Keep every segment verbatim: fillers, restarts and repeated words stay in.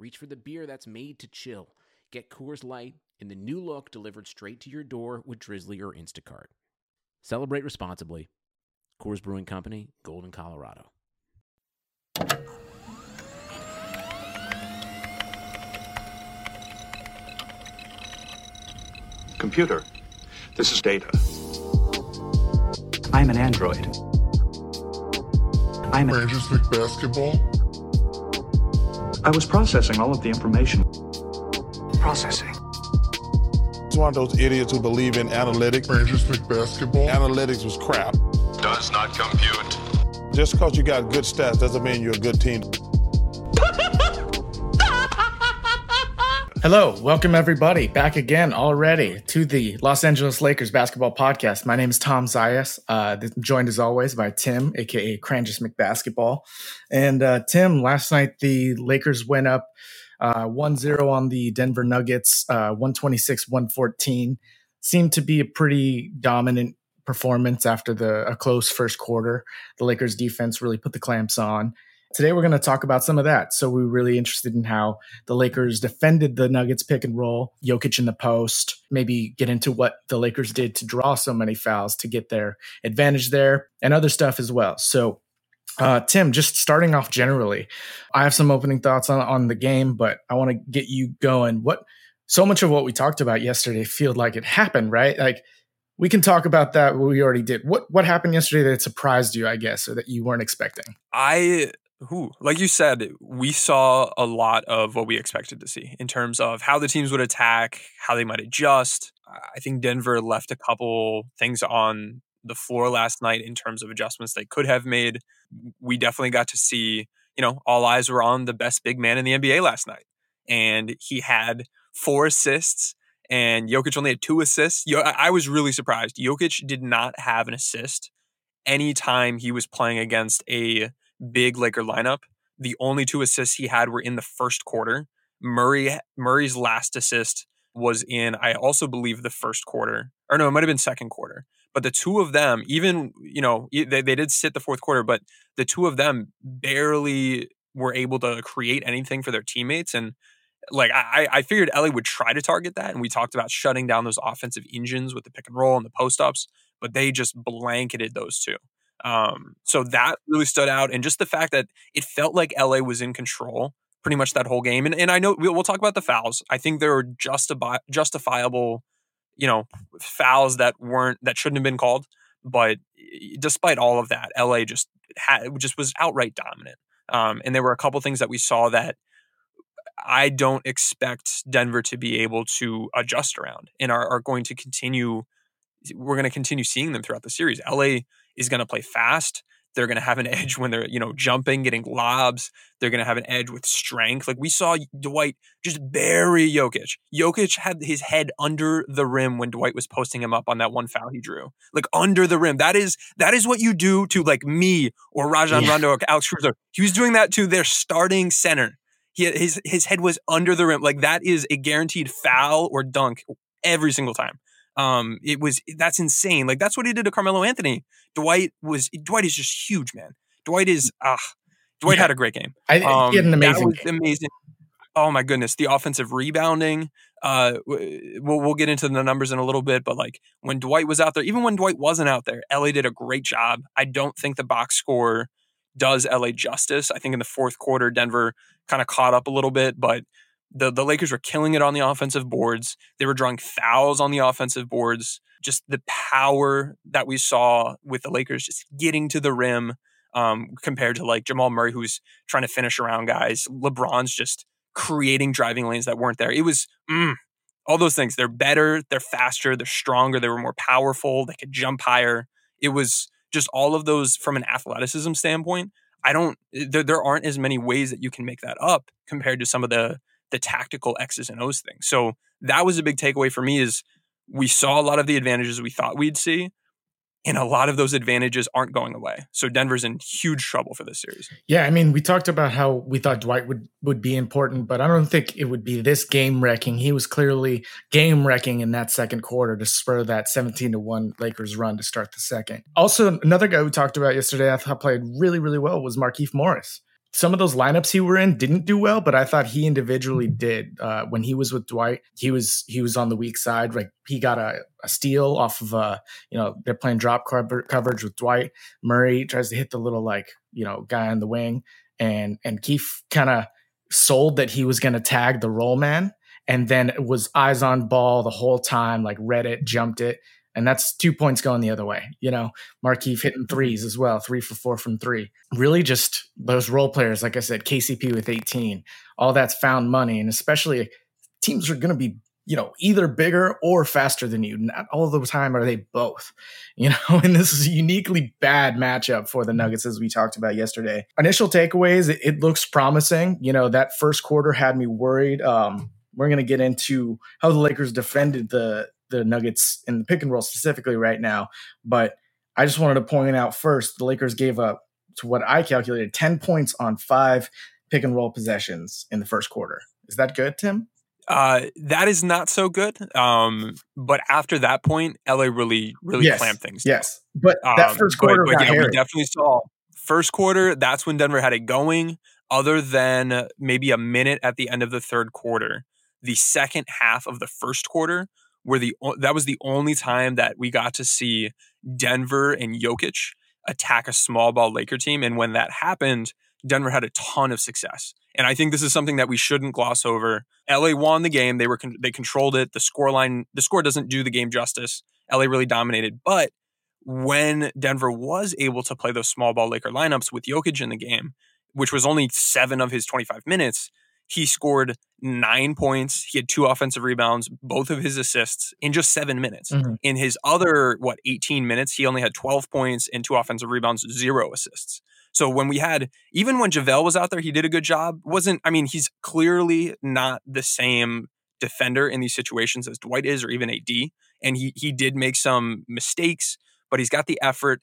reach for the beer that's made to chill. Get Coors Light in the new look delivered straight to your door with Drizzly or Instacart. Celebrate responsibly. Coors Brewing Company, Golden, Colorado. Computer, this is data. I'm an android. I'm a Cranjis McBasketball. I was processing all of the information. Processing. It's one of those idiots who believe in analytics. Cranjis McBasketball. Analytics was crap. Does not compute. Just because you got good stats doesn't mean you're a good team. Hello, welcome everybody back again already to the Los Angeles Lakers basketball podcast. My name is Tom Zayas, uh, joined as always by Tim, aka Cranjis McBasketball. And uh, Tim, last night the Lakers went up uh, one zero on the Denver Nuggets, uh, one twenty-six one fourteen. Seemed to be a pretty dominant performance after the a close first quarter. The Lakers defense really put the clamps on. Today, we're going to talk about some of that. So we're really interested in how the Lakers defended the Nuggets pick and roll, Jokic in the post, maybe get into what the Lakers did to draw so many fouls to get their advantage there, and other stuff as well. So, uh, Tim, just starting off generally, I have some opening thoughts on, on the game, but I want to get you going. What so much of what we talked about yesterday felt like it happened, right? Like, we can talk about that, what we already did. What what happened yesterday that surprised you, I guess, or that you weren't expecting? I... Ooh, like you said, we saw a lot of what we expected to see in terms of how the teams would attack, how they might adjust. I think Denver left a couple things on the floor last night in terms of adjustments they could have made. We definitely got to see, you know, all eyes were on the best big man in the N B A last night. And he had four assists and Jokic only had two assists. I was really surprised. Jokic did not have an assist anytime he was playing against a big Laker lineup. The only two assists he had were in the first quarter. Murray Murray's last assist was in, I also believe, the first quarter. Or no, it might have been second quarter. But the two of them, even, you know, they, they did sit the fourth quarter, but the two of them barely were able to create anything for their teammates. And like, I, I figured Ellie would try to target that. And we talked about shutting down those offensive engines with the pick and roll and the post-ups, but they just blanketed those two. Um, so that really stood out. And just the fact that it felt like L A was in control pretty much that whole game. And and I know we'll, we'll talk about the fouls. I think there were justifi- justifiable, you know, fouls that weren't, that shouldn't have been called. But despite all of that, L A just had, just was outright dominant. Um, and there were a couple things that we saw that I don't expect Denver to be able to adjust around and are, are going to continue. We're going to continue seeing them throughout the series. L A is going to play fast. They're going to have an edge when they're, you know, jumping, getting lobs. They're going to have an edge with strength. Like we saw Dwight just bury Jokic. Jokic had his head under the rim when Dwight was posting him up on that one foul he drew. Like under the rim. That is that is what you do to like me or Rajon yeah. Rondo or Alex Cruz. He was doing that to their starting center. He his his head was under the rim. Like that is a guaranteed foul or dunk every single time. Um, it was, that's insane. Like that's what he did to Carmelo Anthony. Dwight was, Dwight is just huge, man. Dwight is, ah, Dwight yeah. had a great game. I think um, he had an amazing, that was game. amazing. Oh my goodness. The offensive rebounding, uh, we'll, we'll get into the numbers in a little bit, but like when Dwight was out there, even when Dwight wasn't out there, L A did a great job. I don't think the box score does L A justice. I think in the fourth quarter, Denver kind of caught up a little bit, but The the Lakers were killing it on the offensive boards. They were drawing fouls on the offensive boards. Just the power that we saw with the Lakers just getting to the rim um, compared to like Jamal Murray, who's trying to finish around guys. LeBron's just creating driving lanes that weren't there. It was mm, all those things. They're better. They're faster. They're stronger. They were more powerful. They could jump higher. It was just all of those from an athleticism standpoint. I don't, there, there aren't as many ways that you can make that up compared to some of the the tactical X's and O's thing. So that was a big takeaway for me, is we saw a lot of the advantages we thought we'd see, and a lot of those advantages aren't going away. So Denver's in huge trouble for this series. Yeah, I mean, we talked about how we thought Dwight would, would be important, but I don't think it would be this game-wrecking. He was clearly game-wrecking in that second quarter to spur that seventeen to one Lakers run to start the second. Also, another guy we talked about yesterday I thought played really, really well was Markeith Morris. Some of those lineups he were in didn't do well, but I thought he individually did. Uh, when he was with Dwight, he was he was on the weak side. Like he got a, a steal off of a, you know, they're playing drop cover- coverage with Dwight. Murray tries to hit the little like, you know, guy on the wing, and and Keith kind of sold that he was going to tag the roll man, and then it was eyes on ball the whole time. Like read it, jumped it. And that's two points going the other way. You know, Markeith hitting threes as well, three for four from three. Really just those role players, like I said, K C P with eighteen, all that's found money. And especially teams are going to be, you know, either bigger or faster than you. Not all the time are they both, you know, and this is a uniquely bad matchup for the Nuggets, as we talked about yesterday. Initial takeaways, it, it looks promising. You know, that first quarter had me worried. Um, we're going to get into how the Lakers defended the the Nuggets in the pick and roll specifically right now. But I just wanted to point out first, the Lakers gave up, to what I calculated, ten points on five pick and roll possessions in the first quarter. Is that good, Tim? Uh, that is not so good. Um, but after that point, L A really, really yes. clamped things down. Yes. But that first um, quarter, but, but, yeah, we definitely saw first quarter. That's when Denver had it going, other than maybe a minute at the end of the third quarter. The second half of the first quarter, Were the that was the only time that we got to see Denver and Jokic attack a small ball Laker team. And when that happened, Denver had a ton of success. And I think this is something that we shouldn't gloss over. L A won the game. They were they controlled it. The score line, the score doesn't do the game justice. L A really dominated. But when Denver was able to play those small ball Laker lineups with Jokic in the game, which was only seven of his twenty-five minutes, he scored nine points. He had two offensive rebounds, both of his assists in just seven minutes. Mm-hmm. In his other, what, eighteen minutes, he only had twelve points and two offensive rebounds, zero assists. So when we had, even when JaVale was out there, he did a good job. Wasn't, I mean, he's clearly not the same defender in these situations as Dwight is or even A D. And he he did make some mistakes, but he's got the effort.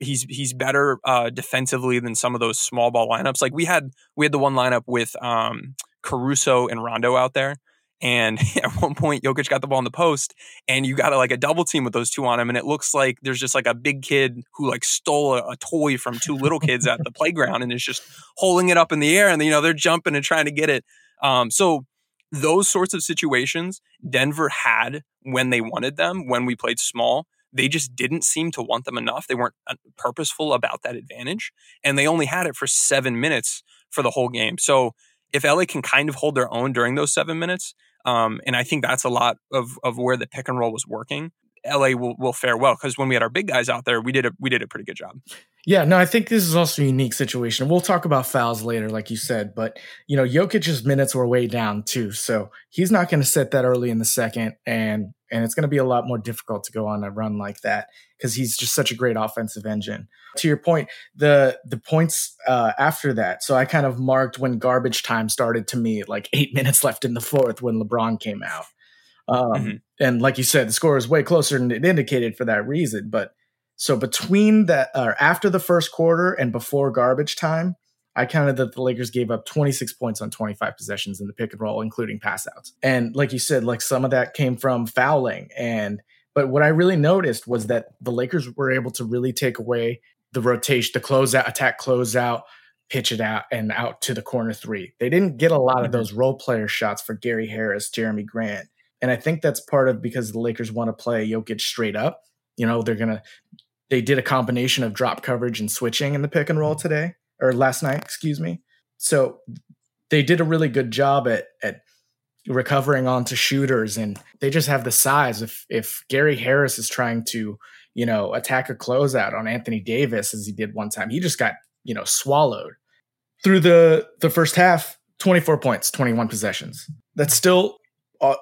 He's he's better uh, defensively than some of those small ball lineups. Like we had we had the one lineup with um, Caruso and Rondo out there, and at one point Jokic got the ball in the post, and you got a, like a double team with those two on him, and it looks like there's just like a big kid who like stole a, a toy from two little kids at the playground and is just holding it up in the air, and you know they're jumping and trying to get it. Um, so those sorts of situations Denver had when they wanted them when we played small. They just didn't seem to want them enough. They weren't purposeful about that advantage. And they only had it for seven minutes for the whole game. So if L A can kind of hold their own during those seven minutes, um, and I think that's a lot of of where the pick and roll was working, L A will, will fare well. Because when we had our big guys out there, we did a, we did a pretty good job. Yeah, no, I think this is also a unique situation. We'll talk about fouls later, like you said, but you know, Jokic's minutes were way down too, so he's not going to set that early in the second, and and it's going to be a lot more difficult to go on a run like that because he's just such a great offensive engine. To your point, the the points uh, after that. So I kind of marked when garbage time started to me, like eight minutes left in the fourth when LeBron came out, um, mm-hmm. and like you said, the score is way closer than it indicated for that reason, but. So between that, or uh, after the first quarter and before garbage time, I counted that the Lakers gave up twenty-six points on twenty-five possessions in the pick and roll, including pass outs. And like you said, like some of that came from fouling. And, but what I really noticed was that the Lakers were able to really take away the rotation, the closeout, attack closeout, pitch it out and out to the corner three. They didn't get a lot of those role player shots for Gary Harris, Jeremy Grant. And I think that's part of because the Lakers want to play Jokic straight up. You know, they're going to, They did a combination of drop coverage and switching in the pick and roll today, or last night, excuse me. So they did a really good job at at recovering onto shooters, and they just have the size. If if Gary Harris is trying to, you know, attack a closeout on Anthony Davis as he did one time, he just got, you know, swallowed. Through the the first half, twenty-four points, twenty-one possessions. That's still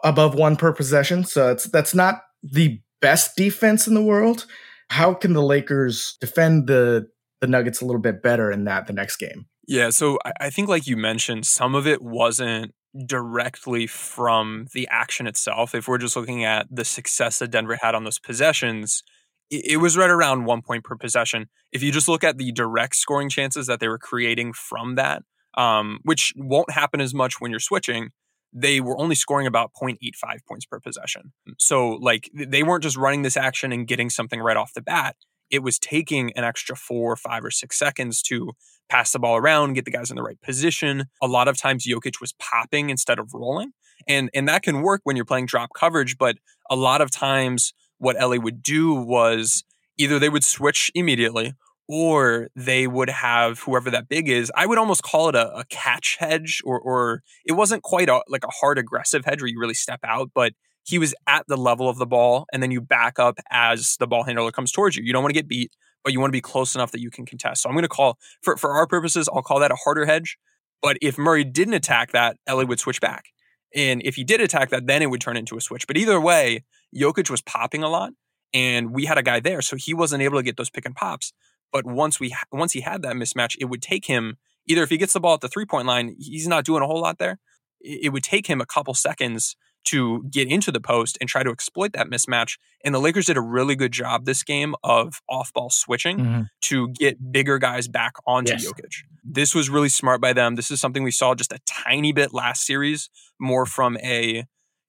above one per possession, so it's that's not the best defense in the world. How can the Lakers defend the, the Nuggets a little bit better in that the next game? Yeah, so I, I think like you mentioned, some of it wasn't directly from the action itself. If we're just looking at the success that Denver had on those possessions, it was right around one point per possession. If you just look at the direct scoring chances that they were creating from that, um, which won't happen as much when you're switching, they were only scoring about zero point eight five points per possession. So like they weren't just running this action and getting something right off the bat. It was taking an extra four or five or six seconds to pass the ball around, get the guys in the right position. A lot of times Jokic was popping instead of rolling. And, and that can work when you're playing drop coverage. But a lot of times what L A would do was either they would switch immediately or they would have whoever that big is. I would almost call it a, a catch hedge, or or it wasn't quite a, like a hard aggressive hedge where you really step out, but he was at the level of the ball, and then you back up as the ball handler comes towards you. You don't want to get beat, but you want to be close enough that you can contest. So I'm going to call, for, for our purposes, I'll call that a harder hedge. But if Murray didn't attack that, L A would switch back. And if he did attack that, then it would turn into a switch. But either way, Jokic was popping a lot, and we had a guy there, so he wasn't able to get those pick and pops. But once we once he had that mismatch, it would take him, either if he gets the ball at the three-point line, he's not doing a whole lot there. It would take him a couple seconds to get into the post and try to exploit that mismatch. And the Lakers did a really good job this game of off-ball switching mm-hmm. to get bigger guys back onto yes. Jokic. This was really smart by them. This is something we saw just a tiny bit last series, more from a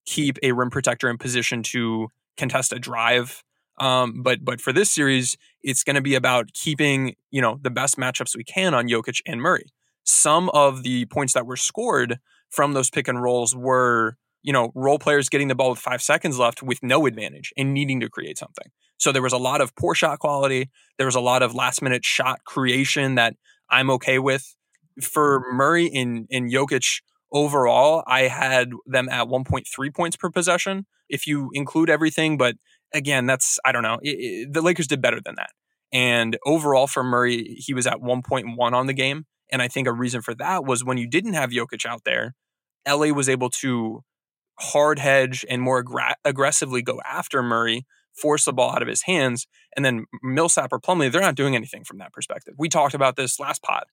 keep a rim protector in position to contest a drive. Um, but but for this series, it's going to be about keeping, you know, the best matchups we can on Jokic and Murray. Some of the points that were scored from those pick and rolls were, you know, role players getting the ball with five seconds left with no advantage and needing to create something. So there was a lot of poor shot quality. There was a lot of last minute shot creation that I'm okay with. For Murray and, and Jokic overall, I had them at one point three points per possession if you include everything. But again, that's, I don't know. It, it, the Lakers did better than that. And overall for Murray, he was at one point one on the game. And I think a reason for that was when you didn't have Jokic out there, L A was able to hard hedge and more aggra- aggressively go after Murray, force the ball out of his hands, and then Millsap or Plumlee, they're not doing anything from that perspective. We talked about this last pod.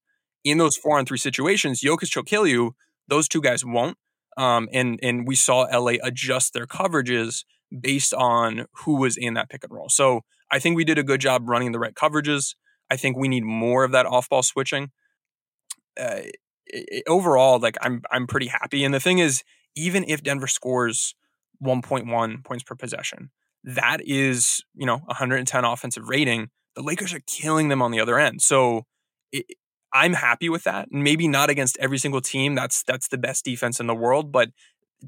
In those four on three situations, Jokic will kill you. Those two guys won't. Um, and, and we saw L A adjust their coverages based on who was in that pick and roll. So I think we did a good job running the right coverages. I think we need more of that off-ball switching. Uh, it, overall, like I'm, I'm pretty happy. And the thing is, even if Denver scores one point one points per possession, that is, you know, one hundred ten offensive rating. The Lakers are killing them on the other end. So it, I'm happy with that. Maybe not against every single team. That's, that's the best defense in the world. But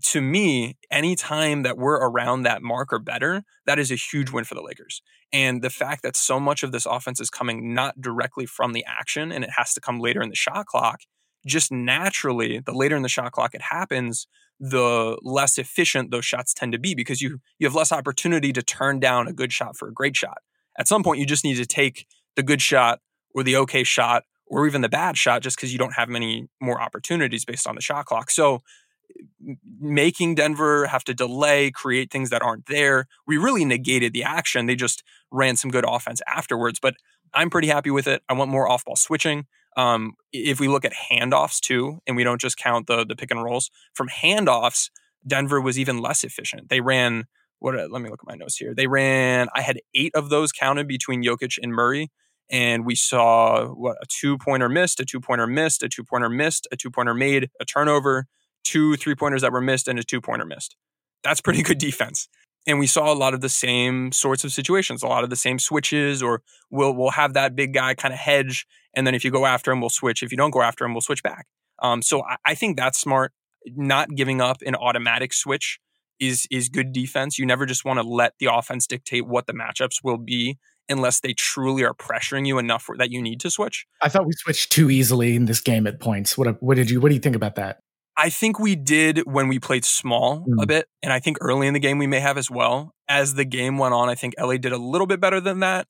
to me, any time that we're around that mark or better, that is a huge win for the Lakers. And the fact that so much of this offense is coming not directly from the action and it has to come later in the shot clock, just naturally, the later in the shot clock it happens, the less efficient those shots tend to be because you you have less opportunity to turn down a good shot for a great shot. At some point, you just need to take the good shot or the okay shot or even the bad shot just because you don't have many more opportunities based on the shot clock. So making Denver have to delay, create things that aren't there, we really negated the action. They just ran some good offense afterwards, but I'm pretty happy with it. I want more off-ball switching. Um, if we look at handoffs too, and we don't just count the the pick and rolls, from handoffs, Denver was even less efficient. They ran, what? let me look at my notes here. They ran, I had eight of those counted between Jokic and Murray, and we saw what a two-pointer missed, a two-pointer missed, a two-pointer missed, a two-pointer made, a turnover, two three-pointers that were missed, and a two-pointer missed. That's pretty good defense. And we saw a lot of the same sorts of situations, a lot of the same switches, or we'll we'll have that big guy kind of hedge, and then if you go after him, we'll switch. If you don't go after him, we'll switch back. Um, so I, I think that's smart. Not giving up an automatic switch is is good defense. You never just want to let the offense dictate what the matchups will be unless they truly are pressuring you enough for, that you need to switch. I thought we switched too easily in this game at points. What what did you what do you think about that? I think we did when we played small a bit, and I think early in the game we may have as well. As the game went on, I think L A did a little bit better than that,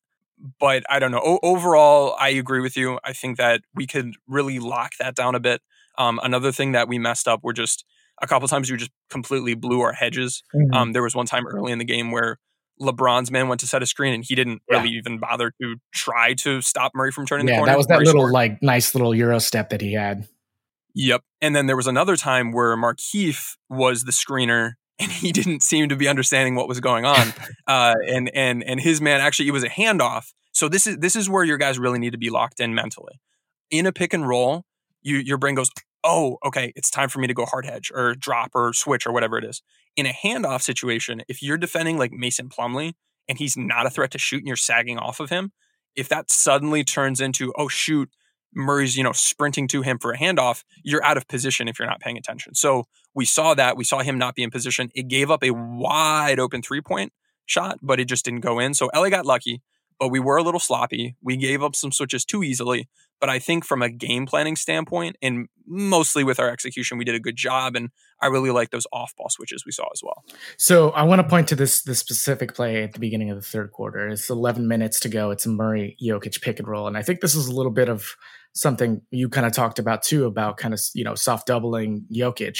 but I don't know. O- overall, I agree with you. I think that we could really lock that down a bit. Um, another thing that we messed up were just a couple times we just completely blew our hedges. Mm-hmm. Um, there was one time early in the game where LeBron's man went to set a screen and he didn't yeah. really even bother to try to stop Murray from turning yeah, the corner. Yeah, that was that Murray little scored. like nice little Euro step that he had. Yep. And then there was another time where Markeith was the screener and he didn't seem to be understanding what was going on. uh, and and and his man, actually, it was a handoff. So this is this is where your guys really need to be locked in mentally. In a pick and roll, you your brain goes, oh, okay, it's time for me to go hard hedge or drop or switch or whatever it is. In a handoff situation, if you're defending like Mason Plumlee and he's not a threat to shoot and you're sagging off of him, if that suddenly turns into, oh, shoot, Murray's, you know, sprinting to him for a handoff, you're out of position if you're not paying attention. So we saw that. We saw him not be in position. It gave up a wide open three-point shot, but it just didn't go in. So L A got lucky, but we were a little sloppy. We gave up some switches too easily. But I think from a game planning standpoint and mostly with our execution, we did a good job. And I really like those off-ball switches we saw as well. So I want to point to this, this specific play at the beginning of the third quarter. It's eleven minutes to go. It's a Murray Jokic pick and roll. And I think this is a little bit of something you kind of talked about too, about kind of, you know, soft doubling Jokic.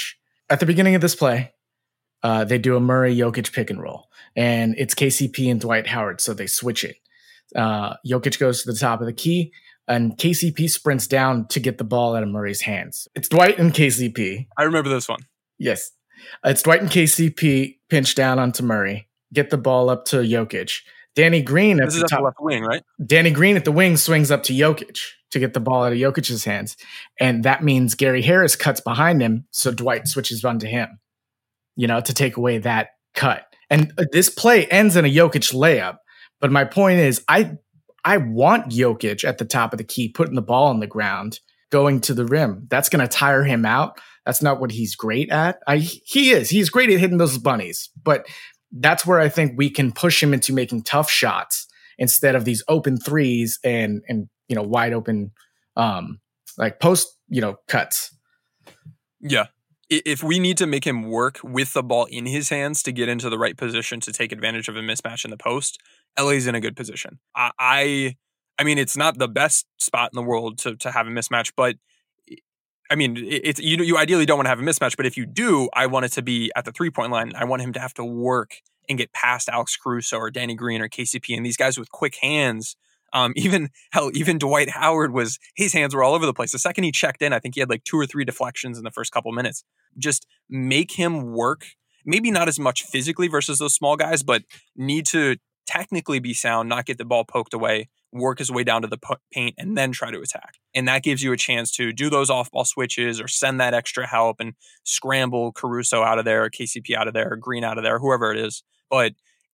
At the beginning of this play, uh, they do a Murray Jokic pick and roll. And it's K C P and Dwight Howard. So they switch it. Uh, Jokic goes to the top of the key. And K C P sprints down to get the ball out of Murray's hands. It's Dwight and K C P. I remember this one. Yes. It's Dwight and K C P pinch down onto Murray, get the ball up to Jokic. Danny Green at this the top left wing, right? Danny Green at the wing swings up to Jokic to get the ball out of Jokic's hands. And that means Gary Harris cuts behind him, so Dwight switches onto him, you know, to take away that cut. And this play ends in a Jokic layup. But my point is, I... I want Jokic at the top of the key, putting the ball on the ground, going to the rim. That's going to tire him out. That's not what he's great at. I, he is. He's great at hitting those bunnies. But that's where I think we can push him into making tough shots instead of these open threes and, and you know, wide open, um, like post, you know, cuts. Yeah. If we need to make him work with the ball in his hands to get into the right position to take advantage of a mismatch in the post, L A's in a good position. I, I, I mean, it's not the best spot in the world to to have a mismatch, but I mean, it's you you ideally don't want to have a mismatch, but if you do, I want it to be at the three point line. I want him to have to work and get past Alex Cruz or Danny Green or K C P and these guys with quick hands. Um, even hell, even Dwight Howard was his hands were all over the place. The second he checked in, I think he had like two or three deflections in the first couple minutes. Just make him work. Maybe not as much physically versus those small guys, but need to technically be sound, not get the ball poked away, work his way down to the paint, and then try to attack. And that gives you a chance to do those off-ball switches or send that extra help and scramble Caruso out of there, or K C P out of there, or Green out of there, whoever it is. But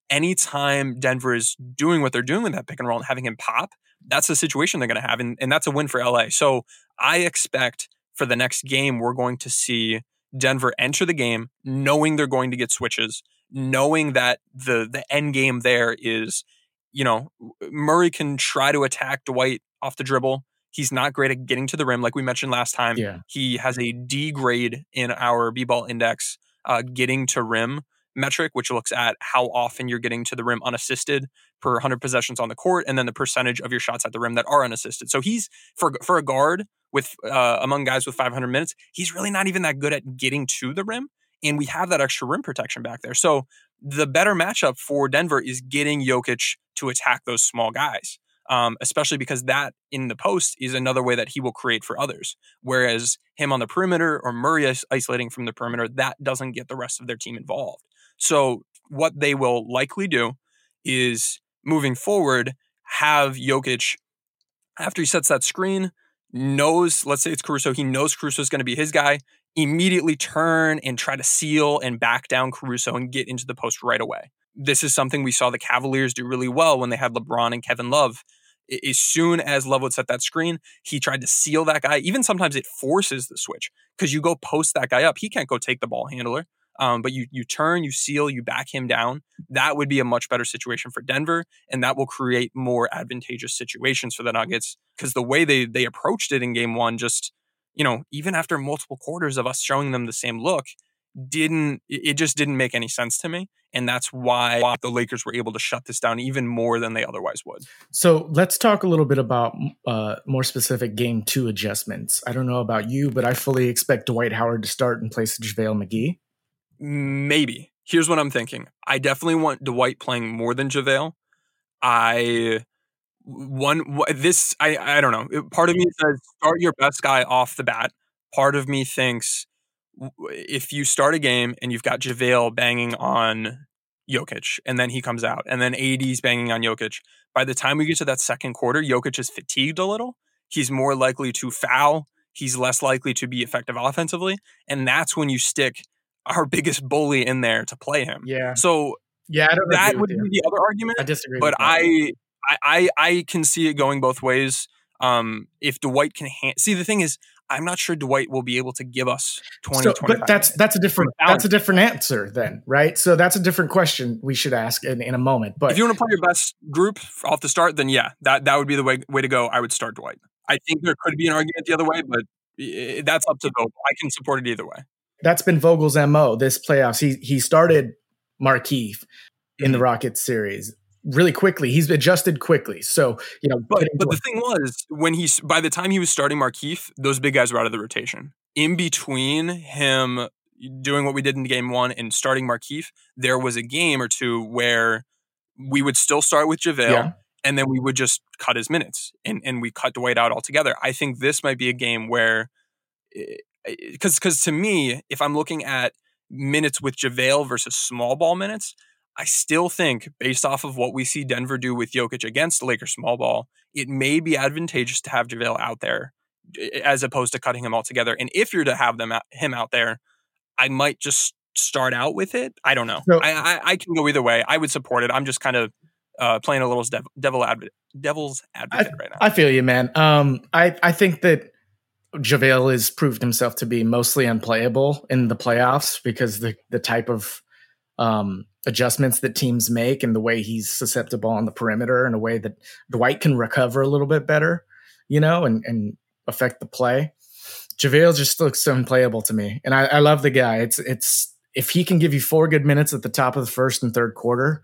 anytime Denver is doing what they're doing with that pick and roll and having him pop, that's the situation they're going to have. And, and that's a win for L A. So I expect for the next game, we're going to see Denver enter the game knowing they're going to get switches, knowing that the, the end game there is, you know, Murray can try to attack Dwight off the dribble. He's not great at getting to the rim. Like we mentioned last time, yeah. He has a D grade in our B-ball index, uh, getting to rim metric, which looks at how often you're getting to the rim unassisted per one hundred possessions on the court, and then the percentage of your shots at the rim that are unassisted. So he's, for for a guard with uh, among guys with five hundred minutes, he's really not even that good at getting to the rim, and we have that extra rim protection back there. So the better matchup for Denver is getting Jokic to attack those small guys, um, especially because that in the post is another way that he will create for others, whereas him on the perimeter or Murray is isolating from the perimeter, that doesn't get the rest of their team involved. So what they will likely do is, moving forward, have Jokic, after he sets that screen, knows, let's say it's Caruso, he knows Caruso is going to be his guy, immediately turn and try to seal and back down Caruso and get into the post right away. This is something we saw the Cavaliers do really well when they had LeBron and Kevin Love. As soon as Love would set that screen, he tried to seal that guy. Even sometimes it forces the switch because you go post that guy up. He can't go take the ball handler. Um, but you you turn, you seal, you back him down. That would be a much better situation for Denver, and that will create more advantageous situations for the Nuggets because the way they they approached it in game one, just, you know, even after multiple quarters of us showing them the same look, didn't it just didn't make any sense to me. And that's why the Lakers were able to shut this down even more than they otherwise would. So let's talk a little bit about uh, more specific game two adjustments. I don't know about you, but I fully expect Dwight Howard to start in place of JaVale McGee. Maybe. Here's what I'm thinking. I definitely want Dwight playing more than JaVale. I one this I I don't know. Part of me says start your best guy off the bat. part of me thinks if you start a game and you've got JaVale banging on Jokic and then he comes out and then A D's banging on Jokic, by the time we get to that second quarter, Jokic is fatigued a little. He's more likely to foul. He's less likely to be effective offensively. And that's when you stick our biggest bully in there to play him. Yeah. So yeah, I don't that would be you. the other argument. I disagree. But I, I, I can see it going both ways. Um, if Dwight can ha- see, the thing is, I'm not sure Dwight will be able to give us twenty. So, but that's that's a different that's a different answer then, right? So that's a different question we should ask in, in a moment. But if you want to play your best group off the start, then yeah, that, that would be the way way to go. I would start Dwight. I think there could be an argument the other way, but that's up to Vogel. I can support it either way. That's been Vogel's M O this playoffs. He he started Markeith mm-hmm. in the Rockets series. Really quickly, he's adjusted quickly. So you know, but but the thing was, when he by the time he was starting Markeith, those big guys were out of the rotation. In between him doing what we did in game one and starting Markeith, there was a game or two where we would still start with JaVale, yeah. and then we would just cut his minutes and and we cut Dwight out altogether. I think this might be a game where, because because to me, if I'm looking at minutes with JaVale versus small ball minutes, I still think, based off of what we see Denver do with Jokic against Lakers small ball, it may be advantageous to have JaVale out there as opposed to cutting him altogether. And if you're to have them out, him out there, I might just start out with it. I don't know. So, I, I, I can go either way. I would support it. I'm just kind of uh, playing a little dev, devil adv- devil's advocate I, right now. I feel you, man. Um, I, I think that JaVale has proved himself to be mostly unplayable in the playoffs because the, the type of um, adjustments that teams make and the way he's susceptible on the perimeter and a way that Dwight can recover a little bit better, you know, and, and affect the play. JaVale just looks so unplayable to me. And I, I love the guy. It's, it's, if he can give you four good minutes at the top of the first and third quarter,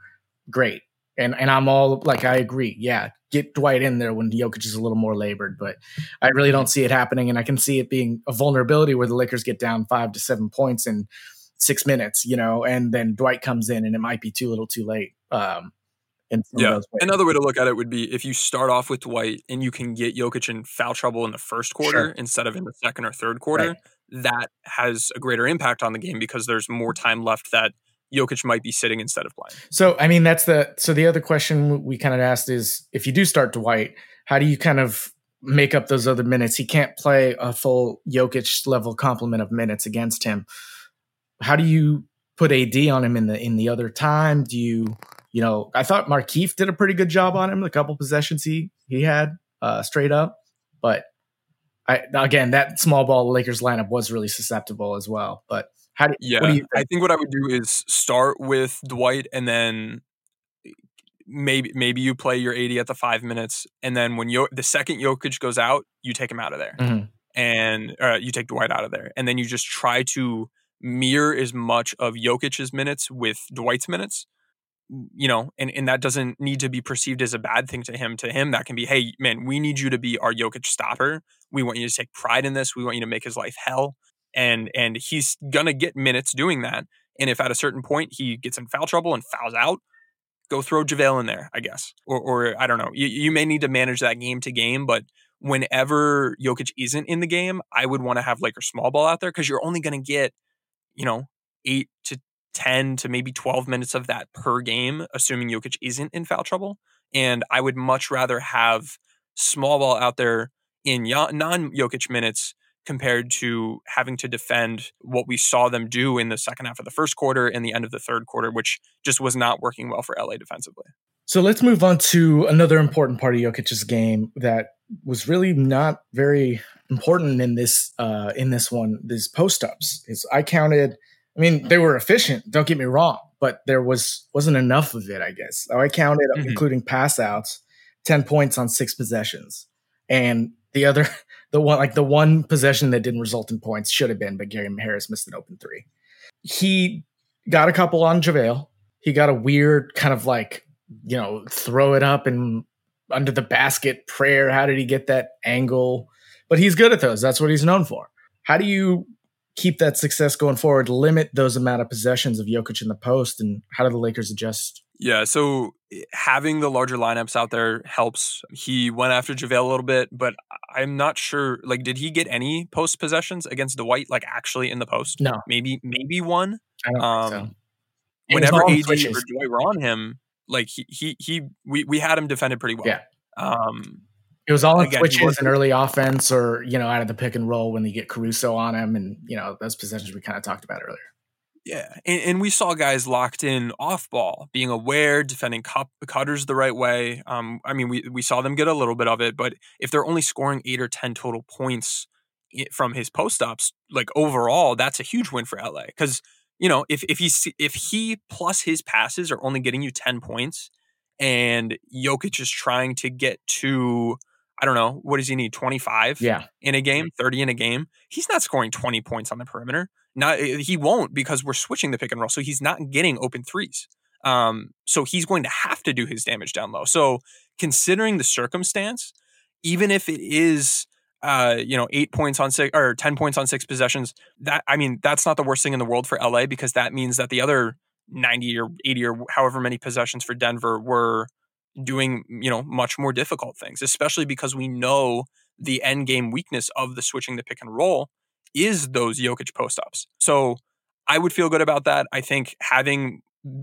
great. And, and I'm all like, I agree. Yeah. Get Dwight in there when Jokic is a little more labored, but I really don't see it happening. And I can see it being a vulnerability where the Lakers get down five to seven points and six minutes, you know, and then Dwight comes in and it might be too little too late. Um, and yeah, another way to look at it would be if you start off with Dwight and you can get Jokic in foul trouble in the first quarter sure. instead of in the second or third quarter, right. that has a greater impact on the game because there's more time left that Jokic might be sitting instead of playing. So, I mean, that's the, so the other question we kind of asked is if you do start Dwight, how do you kind of make up those other minutes? He can't play a full Jokic level complement of minutes against him. How do you put A D on him in the in the other time? Do you, you know, I thought Markeith did a pretty good job on him. The couple possessions he he had uh, straight up, but I again that small ball Lakers lineup was really susceptible as well. But how do yeah? What do you think? I think what I would do is start with Dwight, and then maybe maybe you play your A D at the five minutes, and then when Yo- the second Jokic goes out, you take him out of there, mm-hmm. and uh, you take Dwight out of there, and then you just try to mirror as much of Jokic's minutes with Dwight's minutes, you know, and, and that doesn't need to be perceived as a bad thing to him. To him, that can be, hey, man, we need you to be our Jokic stopper. We want you to take pride in this. We want you to make his life hell. And and he's going to get minutes doing that. And if at a certain point he gets in foul trouble and fouls out, go throw JaVale in there, I guess. Or, or I don't know. You, you may need to manage that game to game, but whenever Jokic isn't in the game, I would want to have Lakers small ball out there because you're only going to get you know, eight to ten to maybe twelve minutes of that per game, assuming Jokic isn't in foul trouble. And I would much rather have small ball out there in non-Jokic minutes compared to having to defend what we saw them do in the second half of the first quarter and the end of the third quarter, which just was not working well for L A defensively. So let's move on to another important part of Jokic's game that was really not very important in this uh, in this one. These post-ups is I counted. I mean, they were efficient. Don't get me wrong, but there was wasn't enough of it, I guess. So I counted, mm-hmm. including pass outs, ten points on six possessions, and the other, the one like the one possession that didn't result in points should have been, but Gary Harris missed an open three. He got a couple on JaVale. He got a weird kind of like. You know, throw it up and under the basket prayer. How did he get that angle? But he's good at those. That's what he's known for. How do you keep that success going forward, limit those amount of possessions of Jokic in the post, and how do the Lakers adjust? Yeah, so having the larger lineups out there helps. He went after JaVale a little bit, but I'm not sure, like, did he get any post possessions against Dwight, like actually in the post? No. Maybe maybe one. I don't um, think so. Whenever A D or Dwight were on him, like he, he, he we, we had him defended pretty well. Yeah. Um, It was all in Again, switches and early offense, or, you know, out of the pick and roll when they get Caruso on him. And, you know, those possessions we kind of talked about earlier. Yeah. And, and we saw guys locked in off ball, being aware, defending cup, cutters the right way. Um, I mean, we, we saw them get a little bit of it, but if they're only scoring eight or ten total points from his post-ups, like overall, that's a huge win for L A. Because, you know, if, if, he's, if he plus his passes are only getting you ten points and Jokic is trying to get to... I don't know. What does he need? twenty-five yeah. in a game, thirty in a game. He's not scoring twenty points on the perimeter. Not, he won't, because we're switching the pick and roll. So he's not getting open threes. Um, so he's going to have to do his damage down low. So considering the circumstance, even if it is, uh, you know, eight points on six or ten points on six possessions, that, I mean, that's not the worst thing in the world for L A, because that means that the other ninety or eighty or however many possessions for Denver were doing, you know, much more difficult things, especially because we know the end game weakness of the switching the pick and roll is those Jokic post-ups. So I would feel good about that. I think having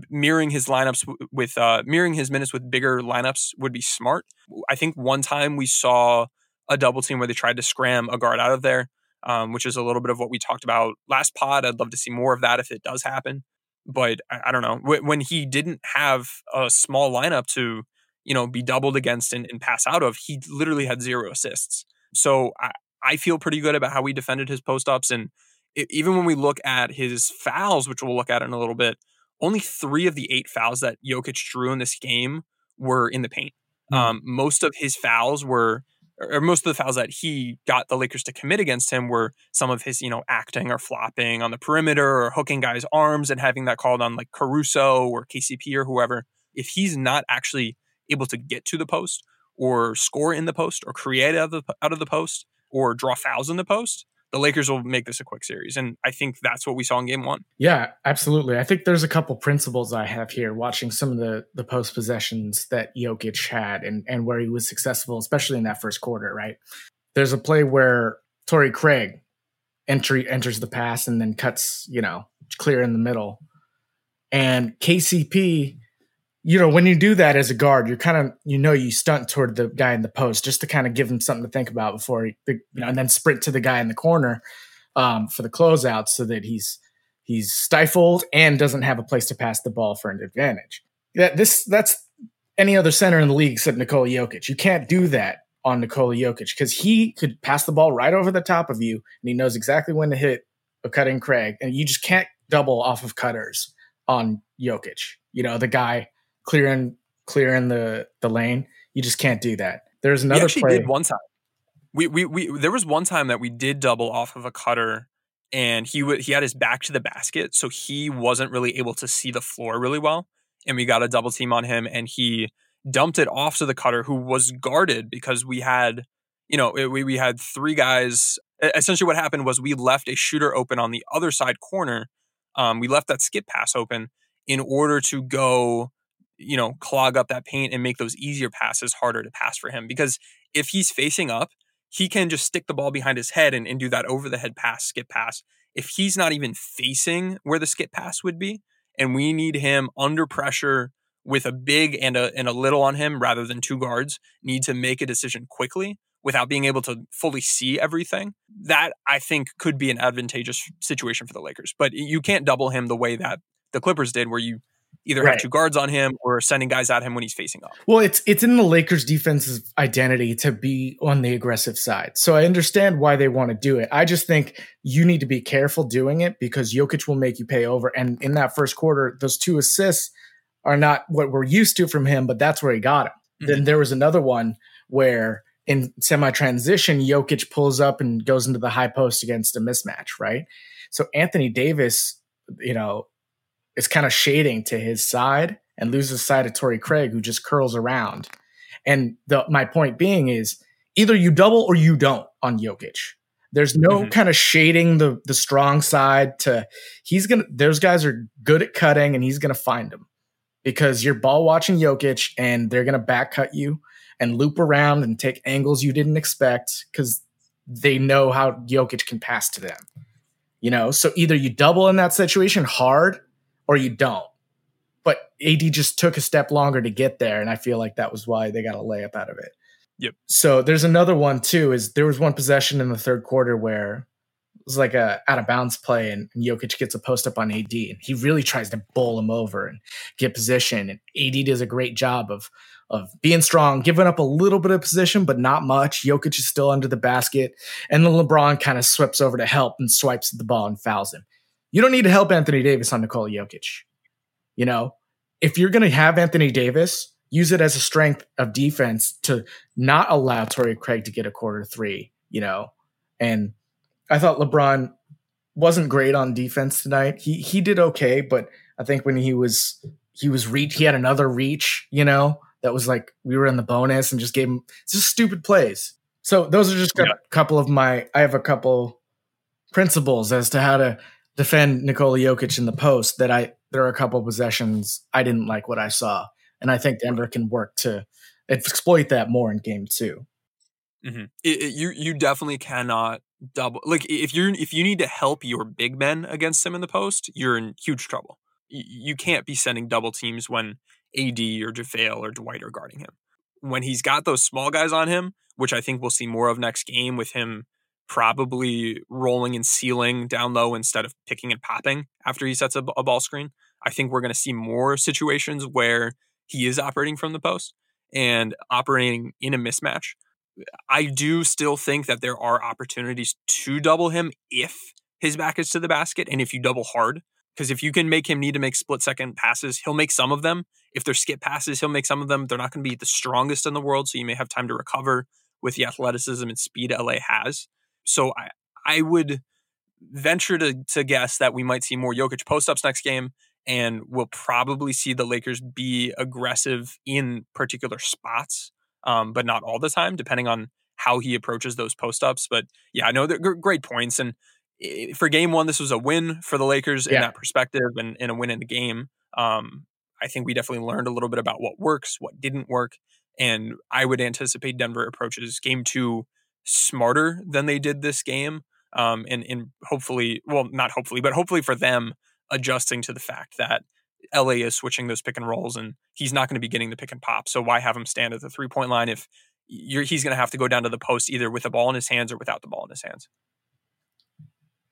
mirroring his lineups with uh, mirroring his minutes with bigger lineups would be smart. I think one time we saw a double team where they tried to scram a guard out of there, um, which is a little bit of what we talked about last pod. I'd love to see more of that if it does happen. But I, I don't know. When he didn't have a small lineup to, you know, be doubled against and, and pass out of, he literally had zero assists. So I, I feel pretty good about how we defended his post-ups. And it, even when we look at his fouls, which we'll look at in a little bit, only three of the eight fouls that Jokic drew in this game were in the paint. Mm-hmm. Um, most of his fouls were, or most of the fouls that he got the Lakers to commit against him were some of his, you know, acting or flopping on the perimeter or hooking guys' arms and having that called on like Caruso or K C P or whoever. If he's not actually able to get to the post or score in the post or create out of the, out of the post or draw fouls in the post, the Lakers will make this a quick series. And I think that's what we saw in game one. Yeah, absolutely. I think there's a couple principles I have here watching some of the, the post possessions that Jokic had and, and where he was successful, especially in that first quarter, right? There's a play where Torrey Craig entry enters the pass and then cuts, you know, clear in the middle. And K C P, you know, when you do that as a guard, you're kind of, you know, you stunt toward the guy in the post just to kind of give him something to think about before, he, you know, and then sprint to the guy in the corner um, for the closeout so that he's he's stifled and doesn't have a place to pass the ball for an advantage. That this that's any other center in the league except Nikola Jokic. You can't do that on Nikola Jokic because he could pass the ball right over the top of you and he knows exactly when to hit a cutting Craig, and you just can't double off of cutters on Jokic. You know, the guy clearing clearing the, the lane. You just can't do that. There's another we actually play. Did one time. We, we we there was one time that we did double off of a cutter and he w- he had his back to the basket, so he wasn't really able to see the floor really well. And we got a double team on him and he dumped it off to the cutter who was guarded because we had, you know, we, we had three guys. Essentially what happened was we left a shooter open on the other side corner. Um, we left that skip pass open in order to go, you know, clog up that paint and make those easier passes harder to pass for him. Because if he's facing up, he can just stick the ball behind his head and, and do that over the head pass, skip pass. If he's not even facing where the skip pass would be, and we need him under pressure with a big and a, and a little on him rather than two guards, need to make a decision quickly without being able to fully see everything. That, I think, could be an advantageous situation for the Lakers. But you can't double him the way that the Clippers did, where you either right. have two guards on him or sending guys at him when he's facing up. Well, it's it's in the Lakers' defensive identity to be on the aggressive side. So I understand why they want to do it. I just think you need to be careful doing it because Jokic will make you pay over. And in that first quarter, those two assists are not what we're used to from him, but that's where he got him. Mm-hmm. Then there was another one where in semi-transition, Jokic pulls up and goes into the high post against a mismatch, right? So Anthony Davis, you know, it's kind of shading to his side and loses sight of Torrey Craig, who just curls around. And the, my point being is either you double or you don't on Jokic. There's no mm-hmm. kind of shading the the strong side to he's going to, those guys are good at cutting and he's going to find them because you're ball watching Jokic and they're going to back cut you and loop around and take angles you didn't expect because they know how Jokic can pass to them, you know? So either you double in that situation hard or you don't, but A D just took a step longer to get there. And I feel like that was why they got a layup out of it. Yep. So there's another one too, is there was one possession in the third quarter where it was like a out of bounds play and, and Jokic gets a post up on A D and he really tries to bowl him over and get position. And A D does a great job of, of being strong, giving up a little bit of position, but not much. Jokic is still under the basket. And then LeBron kind of sweeps over to help and swipes at the ball and fouls him. You don't need to help Anthony Davis on Nikola Jokic. You know, if you're going to have Anthony Davis, use it as a strength of defense to not allow Torrey Craig to get a quarter three, you know? And I thought LeBron wasn't great on defense tonight. He, he did okay. But I think when he was, he was reach, he had another reach, you know, that was like, we were in the bonus and just gave him just stupid plays. So those are just yeah. a couple of my, I have a couple principles as to how to defend Nikola Jokic in the post that I, there are a couple of possessions. I didn't like what I saw. And I think Denver can work to exploit that more in game two. Mm-hmm. It, it, you you definitely cannot double. Like if you if you need to help your big men against them in the post, you're in huge trouble. You, you can't be sending double teams when A D or JaVale or Dwight are guarding him. When he's got those small guys on him, which I think we'll see more of next game with him probably rolling and sealing down low instead of picking and popping after he sets a, a ball screen. I think we're going to see more situations where he is operating from the post and operating in a mismatch. I do still think that there are opportunities to double him if his back is to the basket and if you double hard. Because if you can make him need to make split-second passes, he'll make some of them. If they're skip passes, he'll make some of them. They're not going to be the strongest in the world, so you may have time to recover with the athleticism and speed L A has. So I, I would venture to, to guess that we might see more Jokic post-ups next game. And we'll probably see the Lakers be aggressive in particular spots, um, but not all the time, depending on how he approaches those post-ups. But yeah, I know they're great points. And for game one, this was a win for the Lakers yeah. in that perspective and, and a win in the game. Um, I think we definitely learned a little bit about what works, what didn't work. And I would anticipate Denver approaches game two smarter than they did this game. Um, and, and hopefully, well, not hopefully, but hopefully for them, adjusting to the fact that L A is switching those pick and rolls and he's not going to be getting the pick and pop. So why have him stand at the three point line if you're, he's going to have to go down to the post either with the ball in his hands or without the ball in his hands?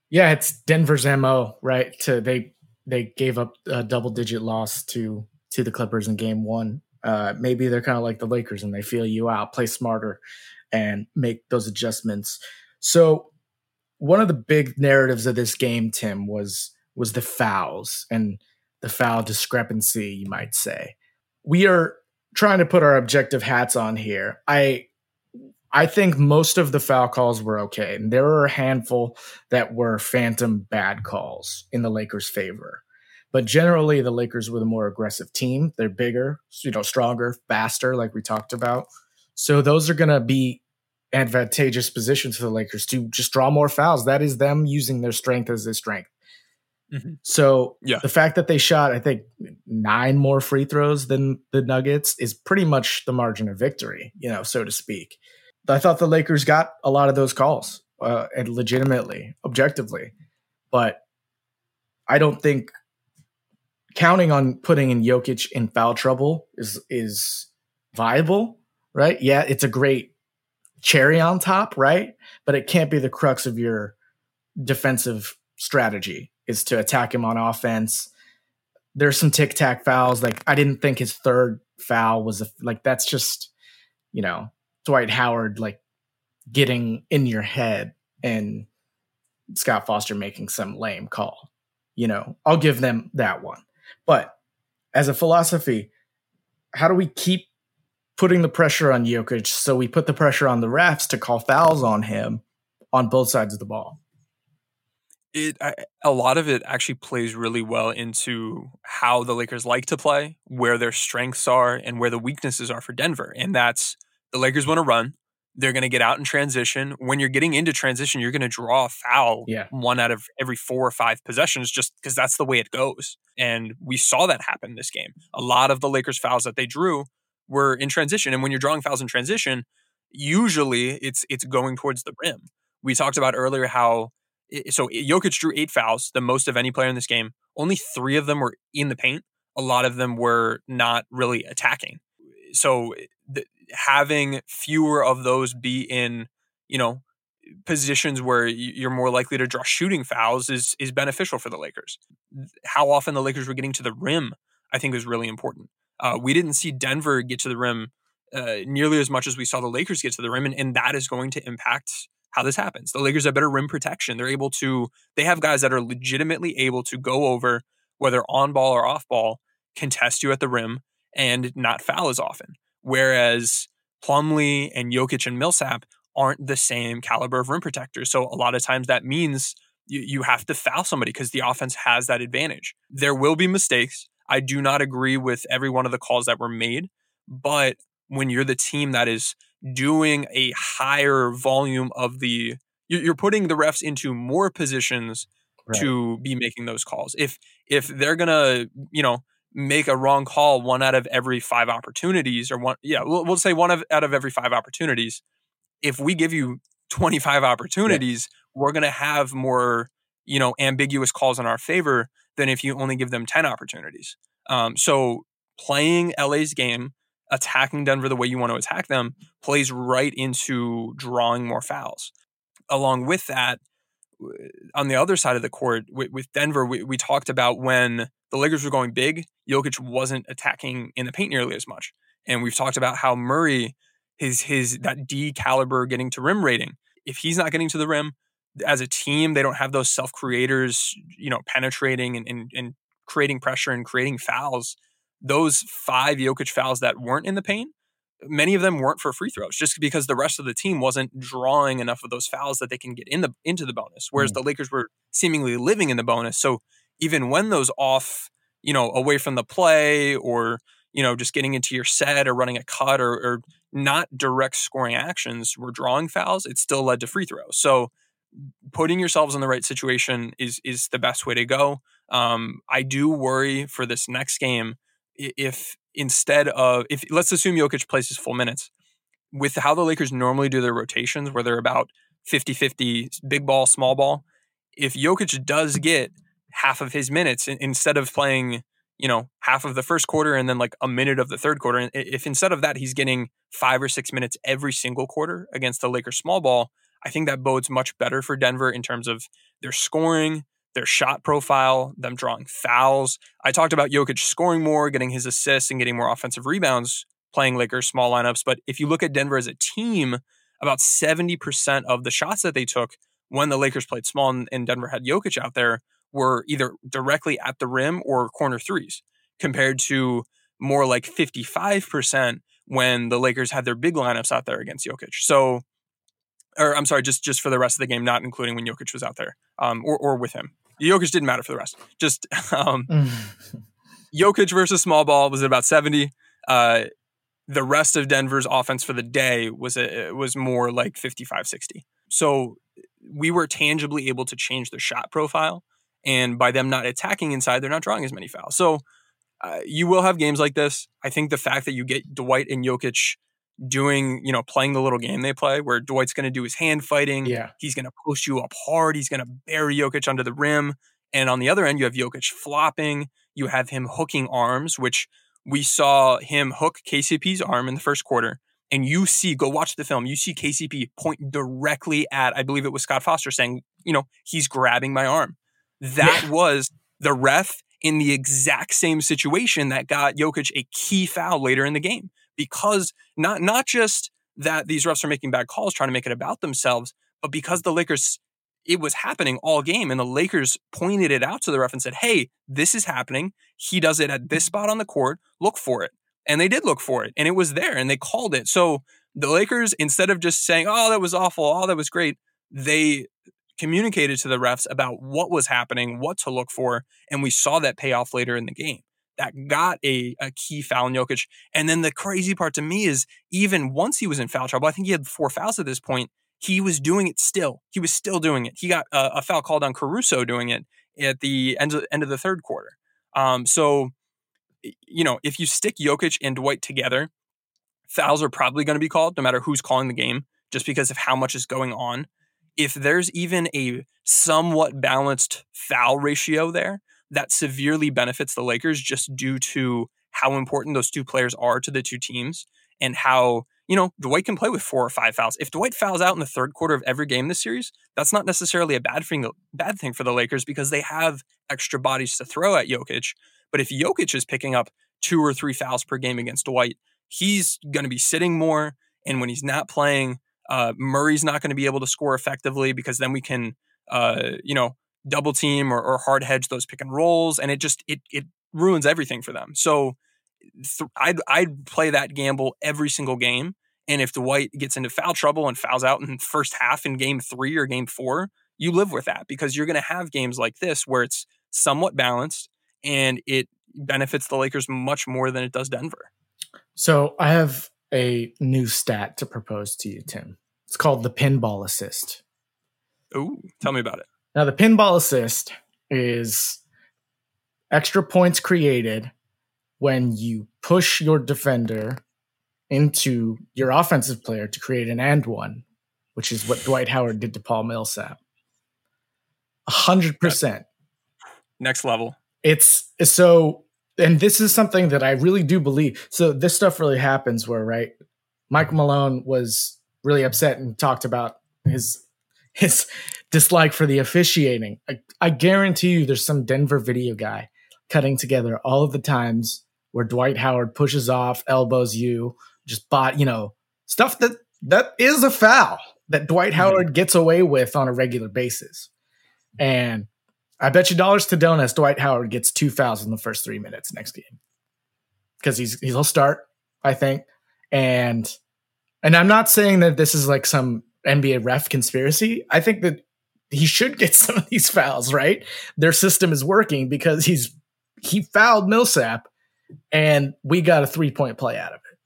Yeah, it's Denver's M O, right? To they they gave up a double digit loss to to the Clippers in game one. Uh, maybe they're kind of like the Lakers and they feel you out, play smarter, and make those adjustments. So one of the big narratives of this game, Tim, was. was the fouls and the foul discrepancy, you might say. We are trying to put our objective hats on here. I I think most of the foul calls were okay, and there were a handful that were phantom bad calls in the Lakers' favor. But generally, the Lakers were the more aggressive team. They're bigger, you know, stronger, faster, like we talked about. So those are going to be advantageous positions for the Lakers to just draw more fouls. That is them using their strength as a strength. Mm-hmm. So yeah. the fact that they shot, I think, nine more free throws than the Nuggets is pretty much the margin of victory, you know, so to speak. I thought the Lakers got a lot of those calls uh, and legitimately, objectively. But I don't think counting on putting in Jokic in foul trouble is is viable, right? Yeah, it's a great cherry on top, right? But it can't be the crux of your defensive strategy. Is to attack him on offense. There's some tic-tac fouls. Like, I didn't think his third foul was a, like, that's just, you know, Dwight Howard, like, getting in your head and Scott Foster making some lame call. You know, I'll give them that one. But as a philosophy, how do we keep putting the pressure on Jokic so we put the pressure on the refs to call fouls on him on both sides of the ball? It I, a lot of it actually plays really well into how the Lakers like to play, where their strengths are, and where the weaknesses are for Denver. And that's the Lakers want to run. They're going to get out in transition. When you're getting into transition, you're going to draw a foul yeah. one out of every four or five possessions, just because that's the way it goes. And we saw that happen this game. A lot of the Lakers fouls that they drew were in transition. And when you're drawing fouls in transition, usually it's it's going towards the rim. We talked about earlier how, so Jokic drew eight fouls, the most of any player in this game. Only three of them were in the paint. A lot of them were not really attacking. So the, having fewer of those be in, you know, positions where you're more likely to draw shooting fouls is is beneficial for the Lakers. How often the Lakers were getting to the rim, I think, is really important. Uh, we didn't see Denver get to the rim uh, nearly as much as we saw the Lakers get to the rim, and, and that is going to impact how this happens. The Lakers have better rim protection. They're able to, they have guys that are legitimately able to go over, whether on ball or off ball, contest you at the rim and not foul as often. Whereas Plumlee and Jokic and Millsap aren't the same caliber of rim protectors. So a lot of times that means you, you have to foul somebody because the offense has that advantage. There will be mistakes. I do not agree with every one of the calls that were made, but when you're the team that is doing a higher volume of the, you're putting the refs into more positions right. to be making those calls. If if they're gonna, you know, make a wrong call one out of every five opportunities, or one, yeah, we'll, we'll say one of, out of every five opportunities. If we give you twenty-five opportunities, yeah. we're gonna have more, you know, ambiguous calls in our favor than if you only give them ten opportunities. Um, so playing L A's game, attacking Denver the way you want to attack them, plays right into drawing more fouls. Along with that, on the other side of the court, with Denver, we, we talked about when the Lakers were going big, Jokic wasn't attacking in the paint nearly as much. And we've talked about how Murray, his his that D caliber getting to rim rating, if he's not getting to the rim, as a team, they don't have those self-creators, you know, penetrating and, and, and creating pressure and creating fouls. Those five Jokic fouls that weren't in the paint, many of them weren't for free throws, just because the rest of the team wasn't drawing enough of those fouls that they can get in the into the bonus. Whereas mm. the Lakers were seemingly living in the bonus. So even when those off, you know, away from the play, or, you know, just getting into your set or running a cut, or, or not direct scoring actions were drawing fouls, it still led to free throws. So putting yourselves in the right situation is is the best way to go. Um, I do worry for this next game. If instead of, if let's assume Jokic plays his full minutes, with how the Lakers normally do their rotations, where they're about fifty-fifty, big ball, small ball, if Jokic does get half of his minutes, instead of playing, you know, half of the first quarter and then like a minute of the third quarter, if instead of that he's getting five or six minutes every single quarter against the Lakers small ball, I think that bodes much better for Denver in terms of their scoring, their shot profile, them drawing fouls. I talked about Jokic scoring more, getting his assists, and getting more offensive rebounds, playing Lakers small lineups. But if you look at Denver as a team, about seventy percent of the shots that they took when the Lakers played small and Denver had Jokic out there were either directly at the rim or corner threes, compared to more like fifty-five percent when the Lakers had their big lineups out there against Jokic. So, or I'm sorry, just, just for the rest of the game, not including when Jokic was out there, um, or, or with him. Jokic didn't matter for the rest. Just um, Jokic versus small ball was at about seventy. Uh, the rest of Denver's offense for the day was a, was more like fifty-five sixty. So we were tangibly able to change their shot profile. And by them not attacking inside, they're not drawing as many fouls. So uh, you will have games like this. I think the fact that you get Dwight and Jokic doing, you know, playing the little game they play, where Dwight's going to do his hand fighting. Yeah. He's going to push you up hard. He's going to bury Jokic under the rim. And on the other end, you have Jokic flopping. You have him hooking arms, which we saw him hook K C P's arm in the first quarter. And you see, go watch the film, you see K C P point directly at, I believe it was Scott Foster saying, you know, he's grabbing my arm. That yeah. was the ref in the exact same situation that got Jokic a key foul later in the game. Because not not just that these refs are making bad calls, trying to make it about themselves, but because the Lakers, it was happening all game, and the Lakers pointed it out to the ref and said, hey, this is happening. He does it at this spot on the court. Look for it. And they did look for it, and it was there, and they called it. So the Lakers, instead of just saying, oh, that was awful, oh, that was great, they communicated to the refs about what was happening, what to look for, and we saw that payoff later in the game. that got a, a key foul in Jokic. And then the crazy part to me is even once he was in foul trouble, I think he had four fouls at this point, he was doing it still. He was still doing it. He got a, a foul called on Caruso doing it at the end of, end of the third quarter. Um, so, you know, if you stick Jokic and Dwight together, fouls are probably going to be called no matter who's calling the game just because of how much is going on. If there's even a somewhat balanced foul ratio there, that severely benefits the Lakers just due to how important those two players are to the two teams and how, you know, Dwight can play with four or five fouls. If Dwight fouls out in the third quarter of every game this series, that's not necessarily a bad thing, bad thing for the Lakers because they have extra bodies to throw at Jokic. But if Jokic is picking up two or three fouls per game against Dwight, he's going to be sitting more. And when he's not playing, uh, Murray's not going to be able to score effectively because then we can, uh, you know, double team or, or hard hedge those pick and rolls. And it just, it it ruins everything for them. So th- I'd, I'd play that gamble every single game. And if Dwight gets into foul trouble and fouls out in the first half in game three or game four, you live with that because you're going to have games like this where it's somewhat balanced and it benefits the Lakers much more than it does Denver. So I have a new stat to propose to you, Tim. It's called the pinball assist. Ooh, tell me about it. Now, the pinball assist is extra points created when you push your defender into your offensive player to create an and one, which is what Dwight Howard did to Paul Millsap. A hundred percent. Next level. It's so... And this is something that I really do believe. So this stuff really happens where, right, Mike Malone was really upset and talked about his his dislike for the officiating. I, I guarantee you there's some Denver video guy cutting together all of the times where Dwight Howard pushes off, elbows you, just bot, you know, stuff that that is a foul that Dwight mm-hmm. Howard gets away with on a regular basis. And I bet you dollars to donuts Dwight Howard gets two fouls in the first three minutes next game because he's he'll start, I think. And and I'm not saying that this is like some N B A ref conspiracy. I think that he should get some of these fouls, right? Their system is working because he's he fouled Millsap and we got a three-point play out of it.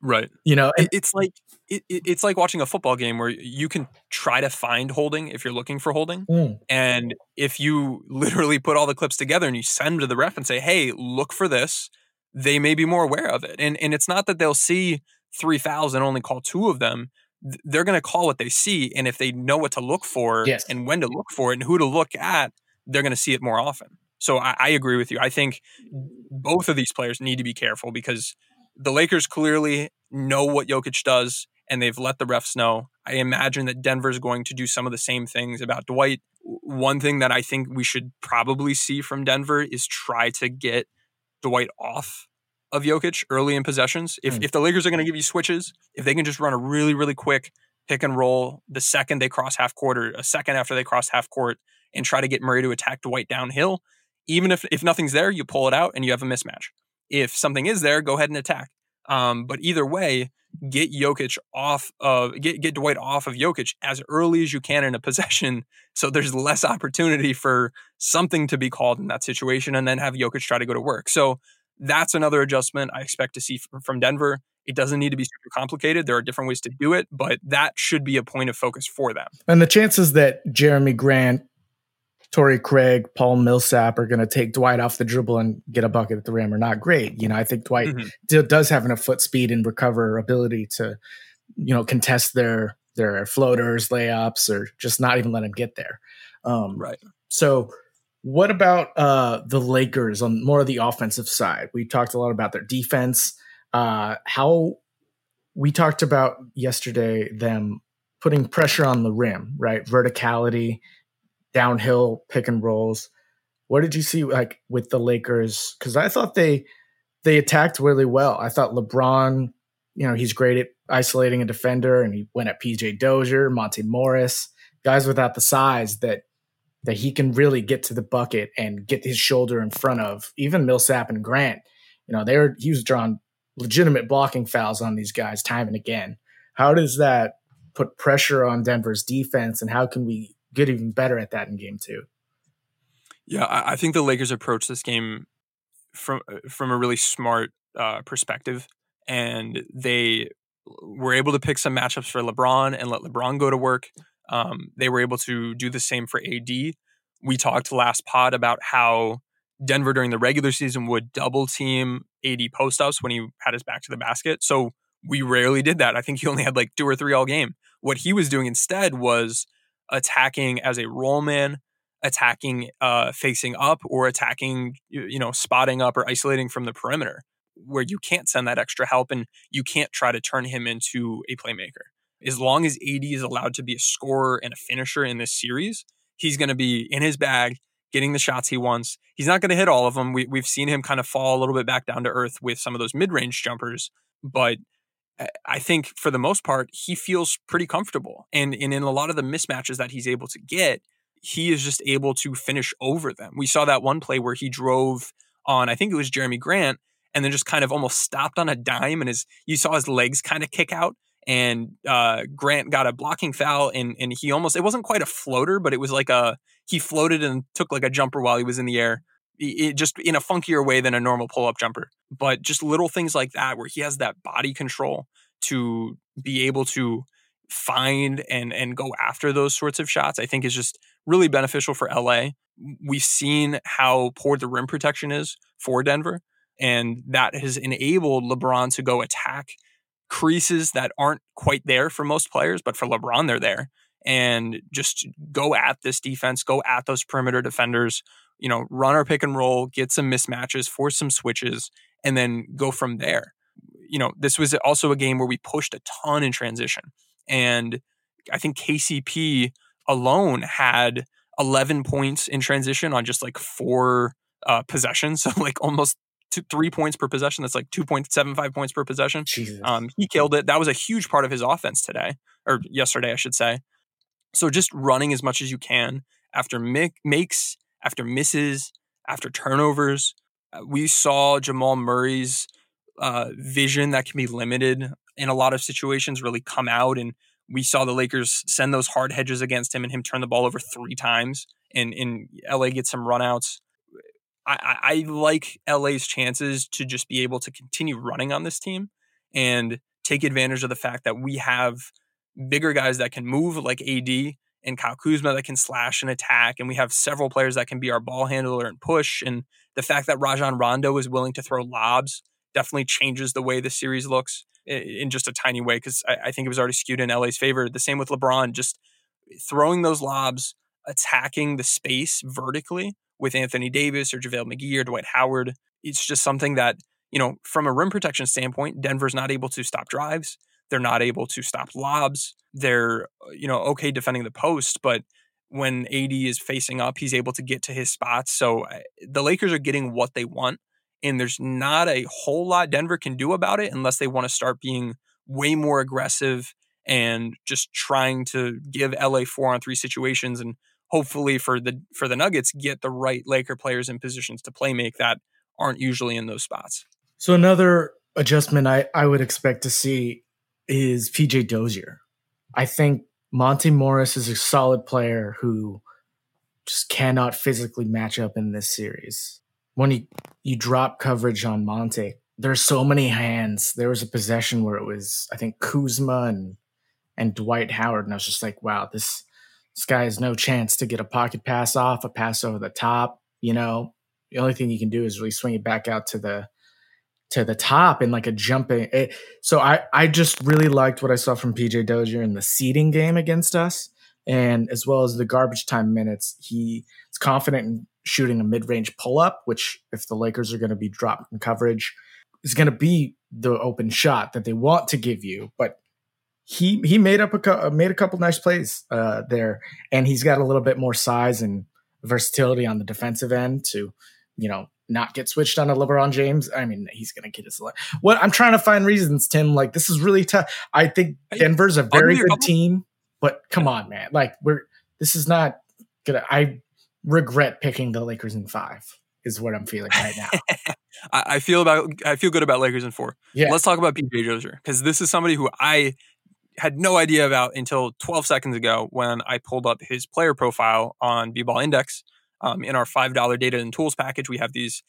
Right. You know, and, it's like it, it's like watching a football game where you can try to find holding if you're looking for holding. Mm. And if you literally put all the clips together and you send them to the ref and say, hey, look for this, they may be more aware of it. And and it's not that they'll see three fouls and only call two of them. They're going to call what they see. And if they know what to look for yes. and when to look for it and who to look at, they're going to see it more often. So I, I agree with you. I think both of these players need to be careful because the Lakers clearly know what Jokic does, and they've let the refs know. I imagine that Denver's going to do some of the same things about Dwight. One thing that I think we should probably see from Denver is try to get Dwight off of Jokic early in possessions. If, mm. if the Lakers are going to give you switches, if they can just run a really, really quick pick and roll the second they cross half court or a second after they cross half court and try to get Murray to attack Dwight downhill, even if, if nothing's there, you pull it out and you have a mismatch. If something is there, go ahead and attack. Um, but either way, get Jokic off of get get Dwight off of Jokic as early as you can in a possession, so there's less opportunity for something to be called in that situation, and then have Jokic try to go to work. So that's another adjustment I expect to see from Denver. It doesn't need to be super complicated. There are different ways to do it, but that should be a point of focus for them. And the chances that Jeremy Grant, Torrey Craig, Paul Millsap are going to take Dwight off the dribble and get a bucket at the rim are not great. You know, I think Dwight mm-hmm. d- does have enough foot speed and recover ability to, you know, contest their their floaters, layups, or just not even let him get there. Um, right. So what about uh, the Lakers on more of the offensive side? We talked a lot about their defense. Uh, how we talked about yesterday, them putting pressure on the rim, right? Verticality, downhill pick and rolls. What did you see like with the Lakers? Because I thought they they attacked really well. I thought LeBron, you know, he's great at isolating a defender, and he went at P J Dozier, Monte Morris, guys without the size that that he can really get to the bucket and get his shoulder in front of. Even Millsap and Grant, you know, they were he was drawing legitimate blocking fouls on these guys time and again. How does that put pressure on Denver's defense, and how can we get even better at that in game two? Yeah, I think the Lakers approached this game from from a really smart uh, perspective, and they were able to pick some matchups for LeBron and let LeBron go to work. Um, they were able to do the same for A D. We talked last pod about how Denver during the regular season would double team A D post-ups when he had his back to the basket. So we rarely did that. I think he only had like two or three all game. What he was doing instead was attacking as a roll man, attacking uh, facing up, or attacking, you know, spotting up or isolating from the perimeter, where you can't send that extra help and you can't try to turn him into a playmaker. As long as A D is allowed to be a scorer and a finisher in this series, he's going to be in his bag, getting the shots he wants. He's not going to hit all of them. We, we've seen him kind of fall a little bit back down to earth with some of those mid-range jumpers. But I think for the most part, he feels pretty comfortable. And, and in a lot of the mismatches that he's able to get, he is just able to finish over them. We saw that one play where he drove on, I think it was Jeremy Grant, and then just kind of almost stopped on a dime. And his, you saw his legs kind of kick out. And uh, Grant got a blocking foul, and and he almost, it wasn't quite a floater, but it was like a, he floated and took like a jumper while he was in the air, it, it just in a funkier way than a normal pull-up jumper. But just little things like that where he has that body control to be able to find and, and go after those sorts of shots, I think is just really beneficial for L A. We've seen how poor the rim protection is for Denver, and that has enabled LeBron to go attack creases that aren't quite there for most players, but for LeBron, they're there. And just go at this defense, go at those perimeter defenders, you know, run our pick and roll, get some mismatches, force some switches, and then go from there. You know, this was also a game where we pushed a ton in transition. And I think K C P alone had eleven points in transition on just like four uh, possessions. So like almost Two, three points per possession. That's like two point seven five points per possession. Jesus. Um, he killed it. That was a huge part of his offense today, or yesterday, I should say. So just running as much as you can after make, makes, after misses, after turnovers. We saw Jamal Murray's uh, vision that can be limited in a lot of situations really come out. And we saw the Lakers send those hard hedges against him and him turn the ball over three times. And, and L A gets some runouts. I, I like L A's chances to just be able to continue running on this team and take advantage of the fact that we have bigger guys that can move like A D and Kyle Kuzma that can slash and attack. And we have several players that can be our ball handler and push. And the fact that Rajon Rondo is willing to throw lobs definitely changes the way the series looks in just a tiny way, because I, I think it was already skewed in L A's favor. The same with LeBron, just throwing those lobs, attacking the space vertically with Anthony Davis or JaVale McGee or Dwight Howard. It's just something that, you know, from a rim protection standpoint, Denver's not able to stop drives. They're not able to stop lobs. They're, you know, okay defending the post, but when A D is facing up, he's able to get to his spots. So the Lakers are getting what they want, and there's not a whole lot Denver can do about it unless they want to start being way more aggressive and just trying to give L A four on three situations and hopefully for the for the Nuggets, get the right Laker players in positions to play make that aren't usually in those spots. So another adjustment I, I would expect to see is P J Dozier. I think Monte Morris is a solid player who just cannot physically match up in this series. When you, you drop coverage on Monte, there's so many hands. There was a possession where it was, I think, Kuzma and, and Dwight Howard, and I was just like, wow, this... This guy has no chance to get a pocket pass off, a pass over the top. You know, the only thing you can do is really swing it back out to the to the top and like a jumping. It, so I, I just really liked what I saw from P J Dozier in the seeding game against us, and as well as the garbage time minutes. He is confident in shooting a mid-range pull-up, which if the Lakers are going to be dropped in coverage, is going to be the open shot that they want to give you, but He he made up a made a couple nice plays uh, there, and he's got a little bit more size and versatility on the defensive end to, you know, not get switched on to LeBron James. I mean, he's gonna get his. What I'm trying to find reasons, Tim. Like this is really tough. I think Denver's a very good team, but come on, man. Like we're this is not gonna. I regret picking the Lakers in five. Is what I'm feeling right now. I feel about I feel good about Lakers in four. Yeah. Let's talk about P J Dozier, because this is somebody who I had no idea about until twelve seconds ago when I pulled up his player profile on B-Ball Index. Um, in our five dollars data and tools package, we have these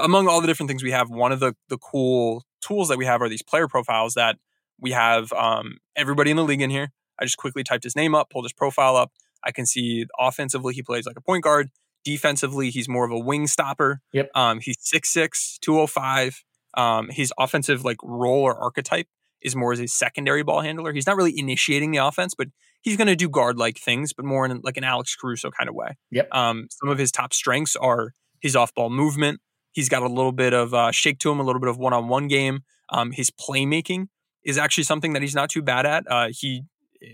among all the different things we have, one of the the cool tools that we have are these player profiles that we have um, everybody in the league in here. I just quickly typed his name up, pulled his profile up. I can see offensively he plays like a point guard. Defensively, he's more of a wing stopper. Yep. Um, he's six six, two oh five. Um, his offensive like role or archetype is more as a secondary ball handler. He's not really initiating the offense, but he's going to do guard-like things, but more in like an Alex Caruso kind of way. Yep. Um, some of his top strengths are his off-ball movement. He's got a little bit of uh, shake to him, a little bit of one-on-one game. Um, his playmaking is actually something that he's not too bad at. Uh, he,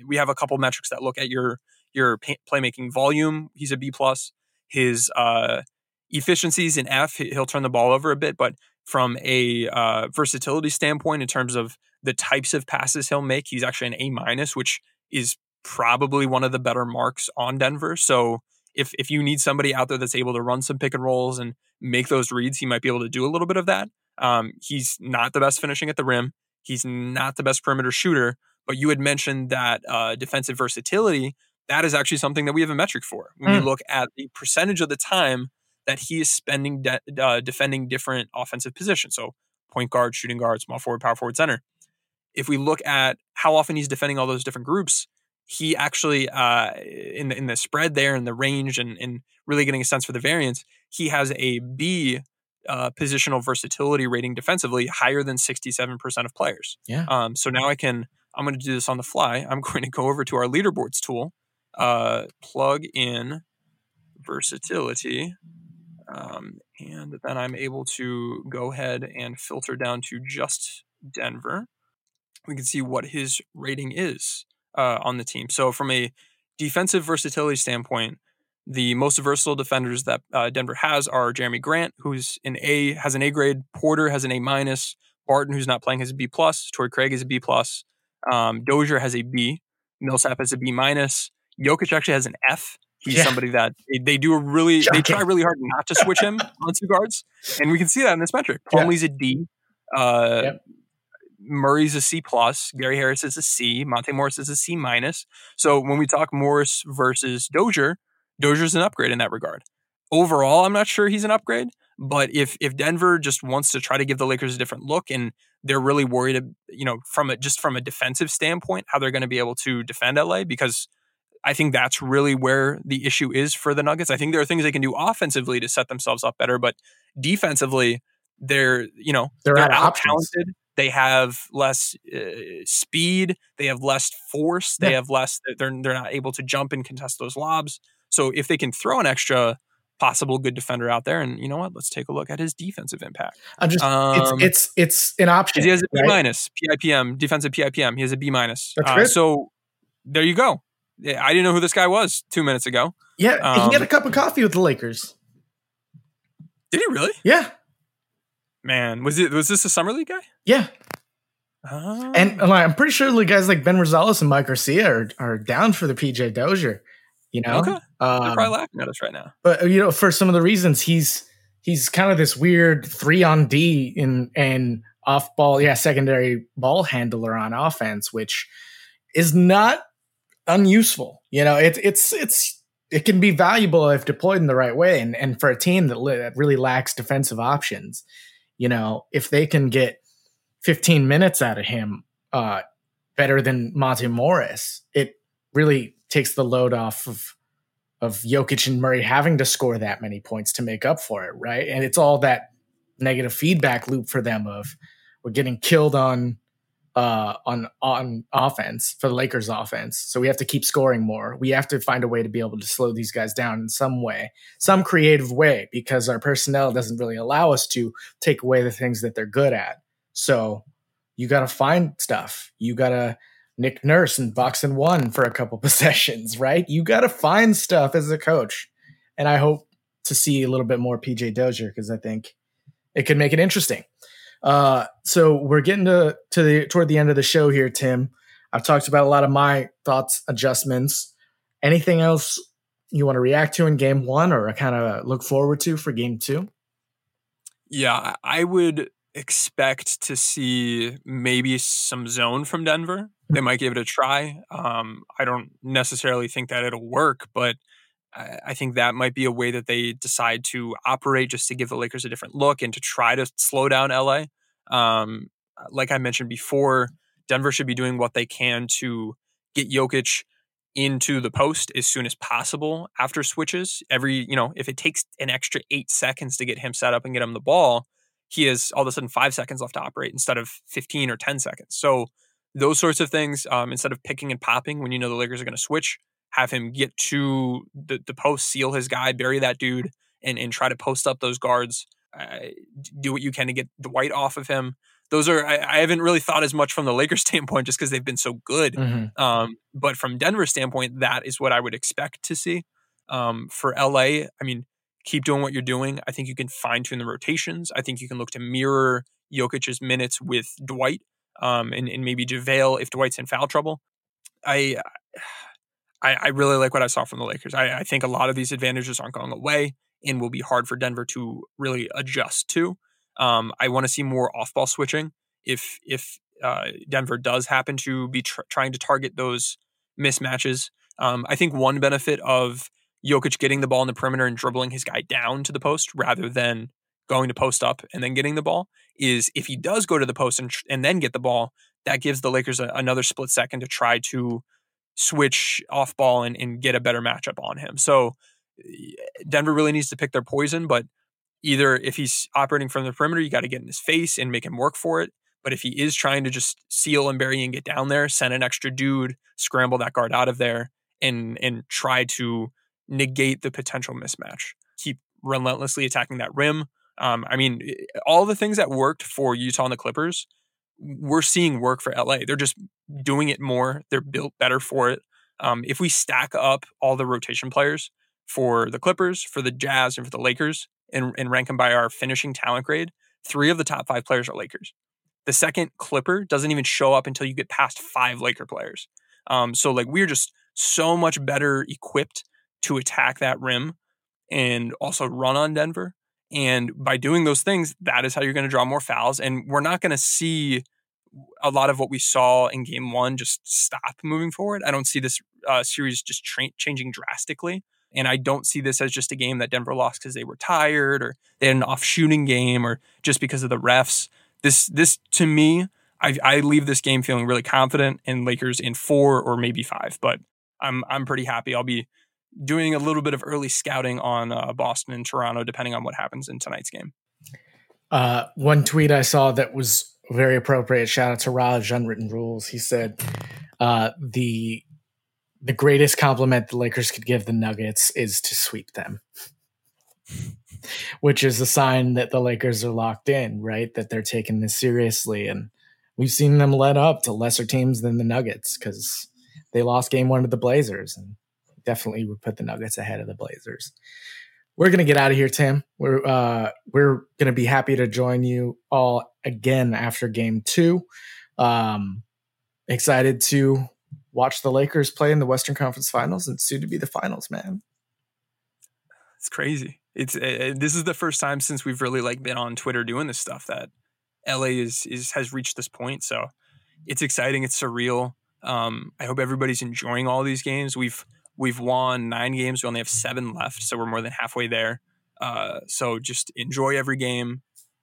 we have a couple metrics that look at your your playmaking volume. He's a B+. His uh, efficiency is an F. He'll turn the ball over a bit, but from a uh, versatility standpoint, in terms of the types of passes he'll make, he's actually an A minus, which is probably one of the better marks on Denver. So if if you need somebody out there that's able to run some pick and rolls and make those reads, he might be able to do a little bit of that. Um, he's not the best finishing at the rim. He's not the best perimeter shooter, but you had mentioned that uh, defensive versatility. That is actually something that we have a metric for. When mm. we look at the percentage of the time that he is spending de- uh, defending different offensive positions. So point guard, shooting guard, small forward, power forward, center. If we look at how often he's defending all those different groups, he actually, uh, in, the, in the spread there and the range and, and really getting a sense for the variance, he has a B uh, positional versatility rating defensively higher than sixty-seven percent of players. Yeah. Um, so now I can, I'm going to do this on the fly. I'm going to go over to our leaderboards tool, uh, plug in versatility. Um, and then I'm able to go ahead and filter down to just Denver. We can see what his rating is uh, on the team. So from a defensive versatility standpoint, the most versatile defenders that uh, Denver has are Jeremy Grant, who's an A, has an A grade. Porter has an A minus. Barton, who's not playing, has a B plus. Torrey Craig is a B plus. Um, Dozier has a B. Millsap has a B minus. Jokic actually has an F. He's yeah. somebody that they, they do a really, Junk they try it. really hard not to switch him on two guards. And we can see that in this metric. Plumlee's yeah. a D. Uh, yep. Murray's a C plus. Gary Harris is a C. Monte Morris is a C minus. So when we talk Morris versus Dozier, Dozier's an upgrade in that regard. Overall, I'm not sure he's an upgrade, but if if Denver just wants to try to give the Lakers a different look and they're really worried, you know, from a, just from a defensive standpoint, how they're going to be able to defend L A, because I think that's really where the issue is for the Nuggets. I think there are things they can do offensively to set themselves up better, but defensively, they're, you know, they're, they're out talented. They have less uh, speed. They have less force. They yeah. have less. They're they're not able to jump and contest those lobs. So if they can throw an extra possible good defender out there, and you know what, let's take a look at his defensive impact. I'm just um, it's, it's it's an option. He has a B minus right? P I P M defensive P I P M. He has a B minus. Uh, so there you go. I didn't know who this guy was two minutes ago. Yeah, um, he had a cup of coffee with the Lakers. Did he really? Yeah. Man, was it was this a summer league guy? Yeah, oh. and, and I'm pretty sure the guys like Ben Rosales and Mike Garcia are, are down for the P J Dozier. You know, okay. um, they're probably laughing at us right now. But you know, for some of the reasons, he's he's kind of this weird three on D in and off ball, yeah, secondary ball handler on offense, which is not unuseful. You know, it's it's it's. It can be valuable if deployed in the right way, and and for a team that, li- that really lacks defensive options. You know, if they can get fifteen minutes out of him uh, better than Monte Morris, it really takes the load off of of Jokic and Murray having to score that many points to make up for it, right? And it's all that negative feedback loop for them of we're getting killed on uh, on on offense for the Lakers offense, so we have to keep scoring more. We have to find a way to be able to slow these guys down in some way, some creative way, because our personnel doesn't really allow us to take away the things that they're good at. So you got to find stuff. You got to Nick Nurse and box and one for a couple possessions, right? You got to find stuff as a coach. And I hope to see a little bit more P J Dozier, because I think it could make it interesting. Uh, so we're getting to, to the, toward the end of the show here, Tim. I've talked about a lot of my thoughts, adjustments. Anything else you want to react to in game one, or kind of look forward to for game two? Yeah, I would expect to see maybe some zone from Denver. They might give it a try. Um, I don't necessarily think that it'll work, but I, I think that might be a way that they decide to operate, just to give the Lakers a different look and to try to slow down L A. Um, like I mentioned before, Denver should be doing what they can to get Jokic into the post as soon as possible after switches. Every, you know, if it takes an extra eight seconds to get him set up and get him the ball, he has all of a sudden five seconds left to operate instead of fifteen or ten seconds. So those sorts of things, um, instead of picking and popping when you know the Lakers are going to switch, have him get to the, the post, seal his guy, bury that dude, and, and try to post up those guards. Uh, do what you can to get Dwight off of him. Those are, I, I haven't really thought as much from the Lakers standpoint just because they've been so good. Mm-hmm. Um, but from Denver's standpoint, that is what I would expect to see. Um, for L A, I mean, keep doing what you're doing. I think you can fine-tune the rotations. I think you can look to mirror Jokic's minutes with Dwight um, and, and maybe JaVale if Dwight's in foul trouble. I, I I really like what I saw from the Lakers. I, I think a lot of these advantages aren't going away and will be hard for Denver to really adjust to. Um, I want to see more off-ball switching. If if uh, Denver does happen to be tr- trying to target those mismatches, um, I think one benefit of Jokic getting the ball in the perimeter and dribbling his guy down to the post rather than going to post up and then getting the ball is if he does go to the post and, tr- and then get the ball, that gives the Lakers a- another split second to try to switch off-ball and, and get a better matchup on him. So Denver really needs to pick their poison, but either if he's operating from the perimeter, you got to get in his face and make him work for it. But if he is trying to just seal and bury and get down there, send an extra dude, scramble that guard out of there, and and try to negate the potential mismatch. Keep relentlessly attacking that rim. Um, I mean, all the things that worked for Utah and the Clippers, we're seeing work for L A. They're just doing it more. They're built better for it. Um, if we stack up all the rotation players for the Clippers, for the Jazz, and for the Lakers, and, and rank them by our finishing talent grade, three of the top five players are Lakers. The second Clipper doesn't even show up until you get past five Laker players. Um, so like we're just so much better equipped to attack that rim and also run on Denver. And by doing those things, that is how you're going to draw more fouls. And we're not going to see a lot of what we saw in game one just stop moving forward. I don't see this uh, series just tra- changing drastically. And I don't see this as just a game that Denver lost because they were tired or they had an off shooting game or just because of the refs. This, this to me, I, I leave this game feeling really confident in Lakers in four or maybe five, but I'm, I'm pretty happy. I'll be doing a little bit of early scouting on uh, Boston and Toronto, depending on what happens in tonight's game. Uh, one tweet I saw that was very appropriate. Shout out to Raj Unwritten Rules. He said uh, the, The greatest compliment the Lakers could give the Nuggets is to sweep them, which is a sign that the Lakers are locked in, right? That they're taking this seriously. And we've seen them let up to lesser teams than the Nuggets because they lost game one to the Blazers and definitely would put the Nuggets ahead of the Blazers. We're going to get out of here, Tim. We're, uh, we're going to be happy to join you all again after game two. Um, excited to watch the Lakers play in the Western Conference Finals and soon to be the finals, man. It's crazy. It's uh, this is the first time since we've really like been on Twitter doing this stuff that L A is is has reached this point. So it's exciting. It's surreal. Um, I hope everybody's enjoying all these games. We've we've won nine games. We only have seven left, so we're more than halfway there. Uh, so just enjoy every game.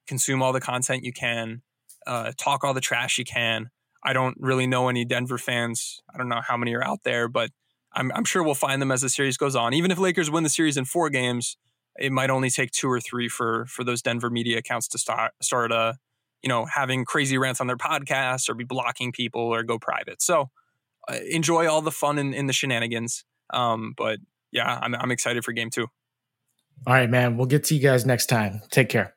Consume all the content you can. Uh, talk all the trash you can. I don't really know any Denver fans. I don't know how many are out there, but I'm, I'm sure we'll find them as the series goes on. Even if Lakers win the series in four games, it might only take two or three for for those Denver media accounts to start start uh, you know, having crazy rants on their podcasts or be blocking people or go private. So uh, enjoy all the fun and in, in the shenanigans. Um, but yeah, I'm I'm excited for game two. All right, man. We'll get to you guys next time. Take care.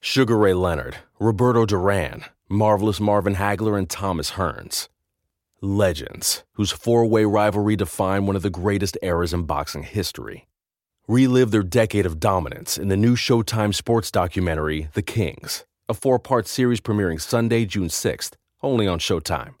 Sugar Ray Leonard, Roberto Duran, Marvelous Marvin Hagler, and Thomas Hearns. Legends, whose four-way rivalry defined one of the greatest eras in boxing history. Relive their decade of dominance in the new Showtime sports documentary, The Kings, a four-part series premiering Sunday, June sixth, only on Showtime.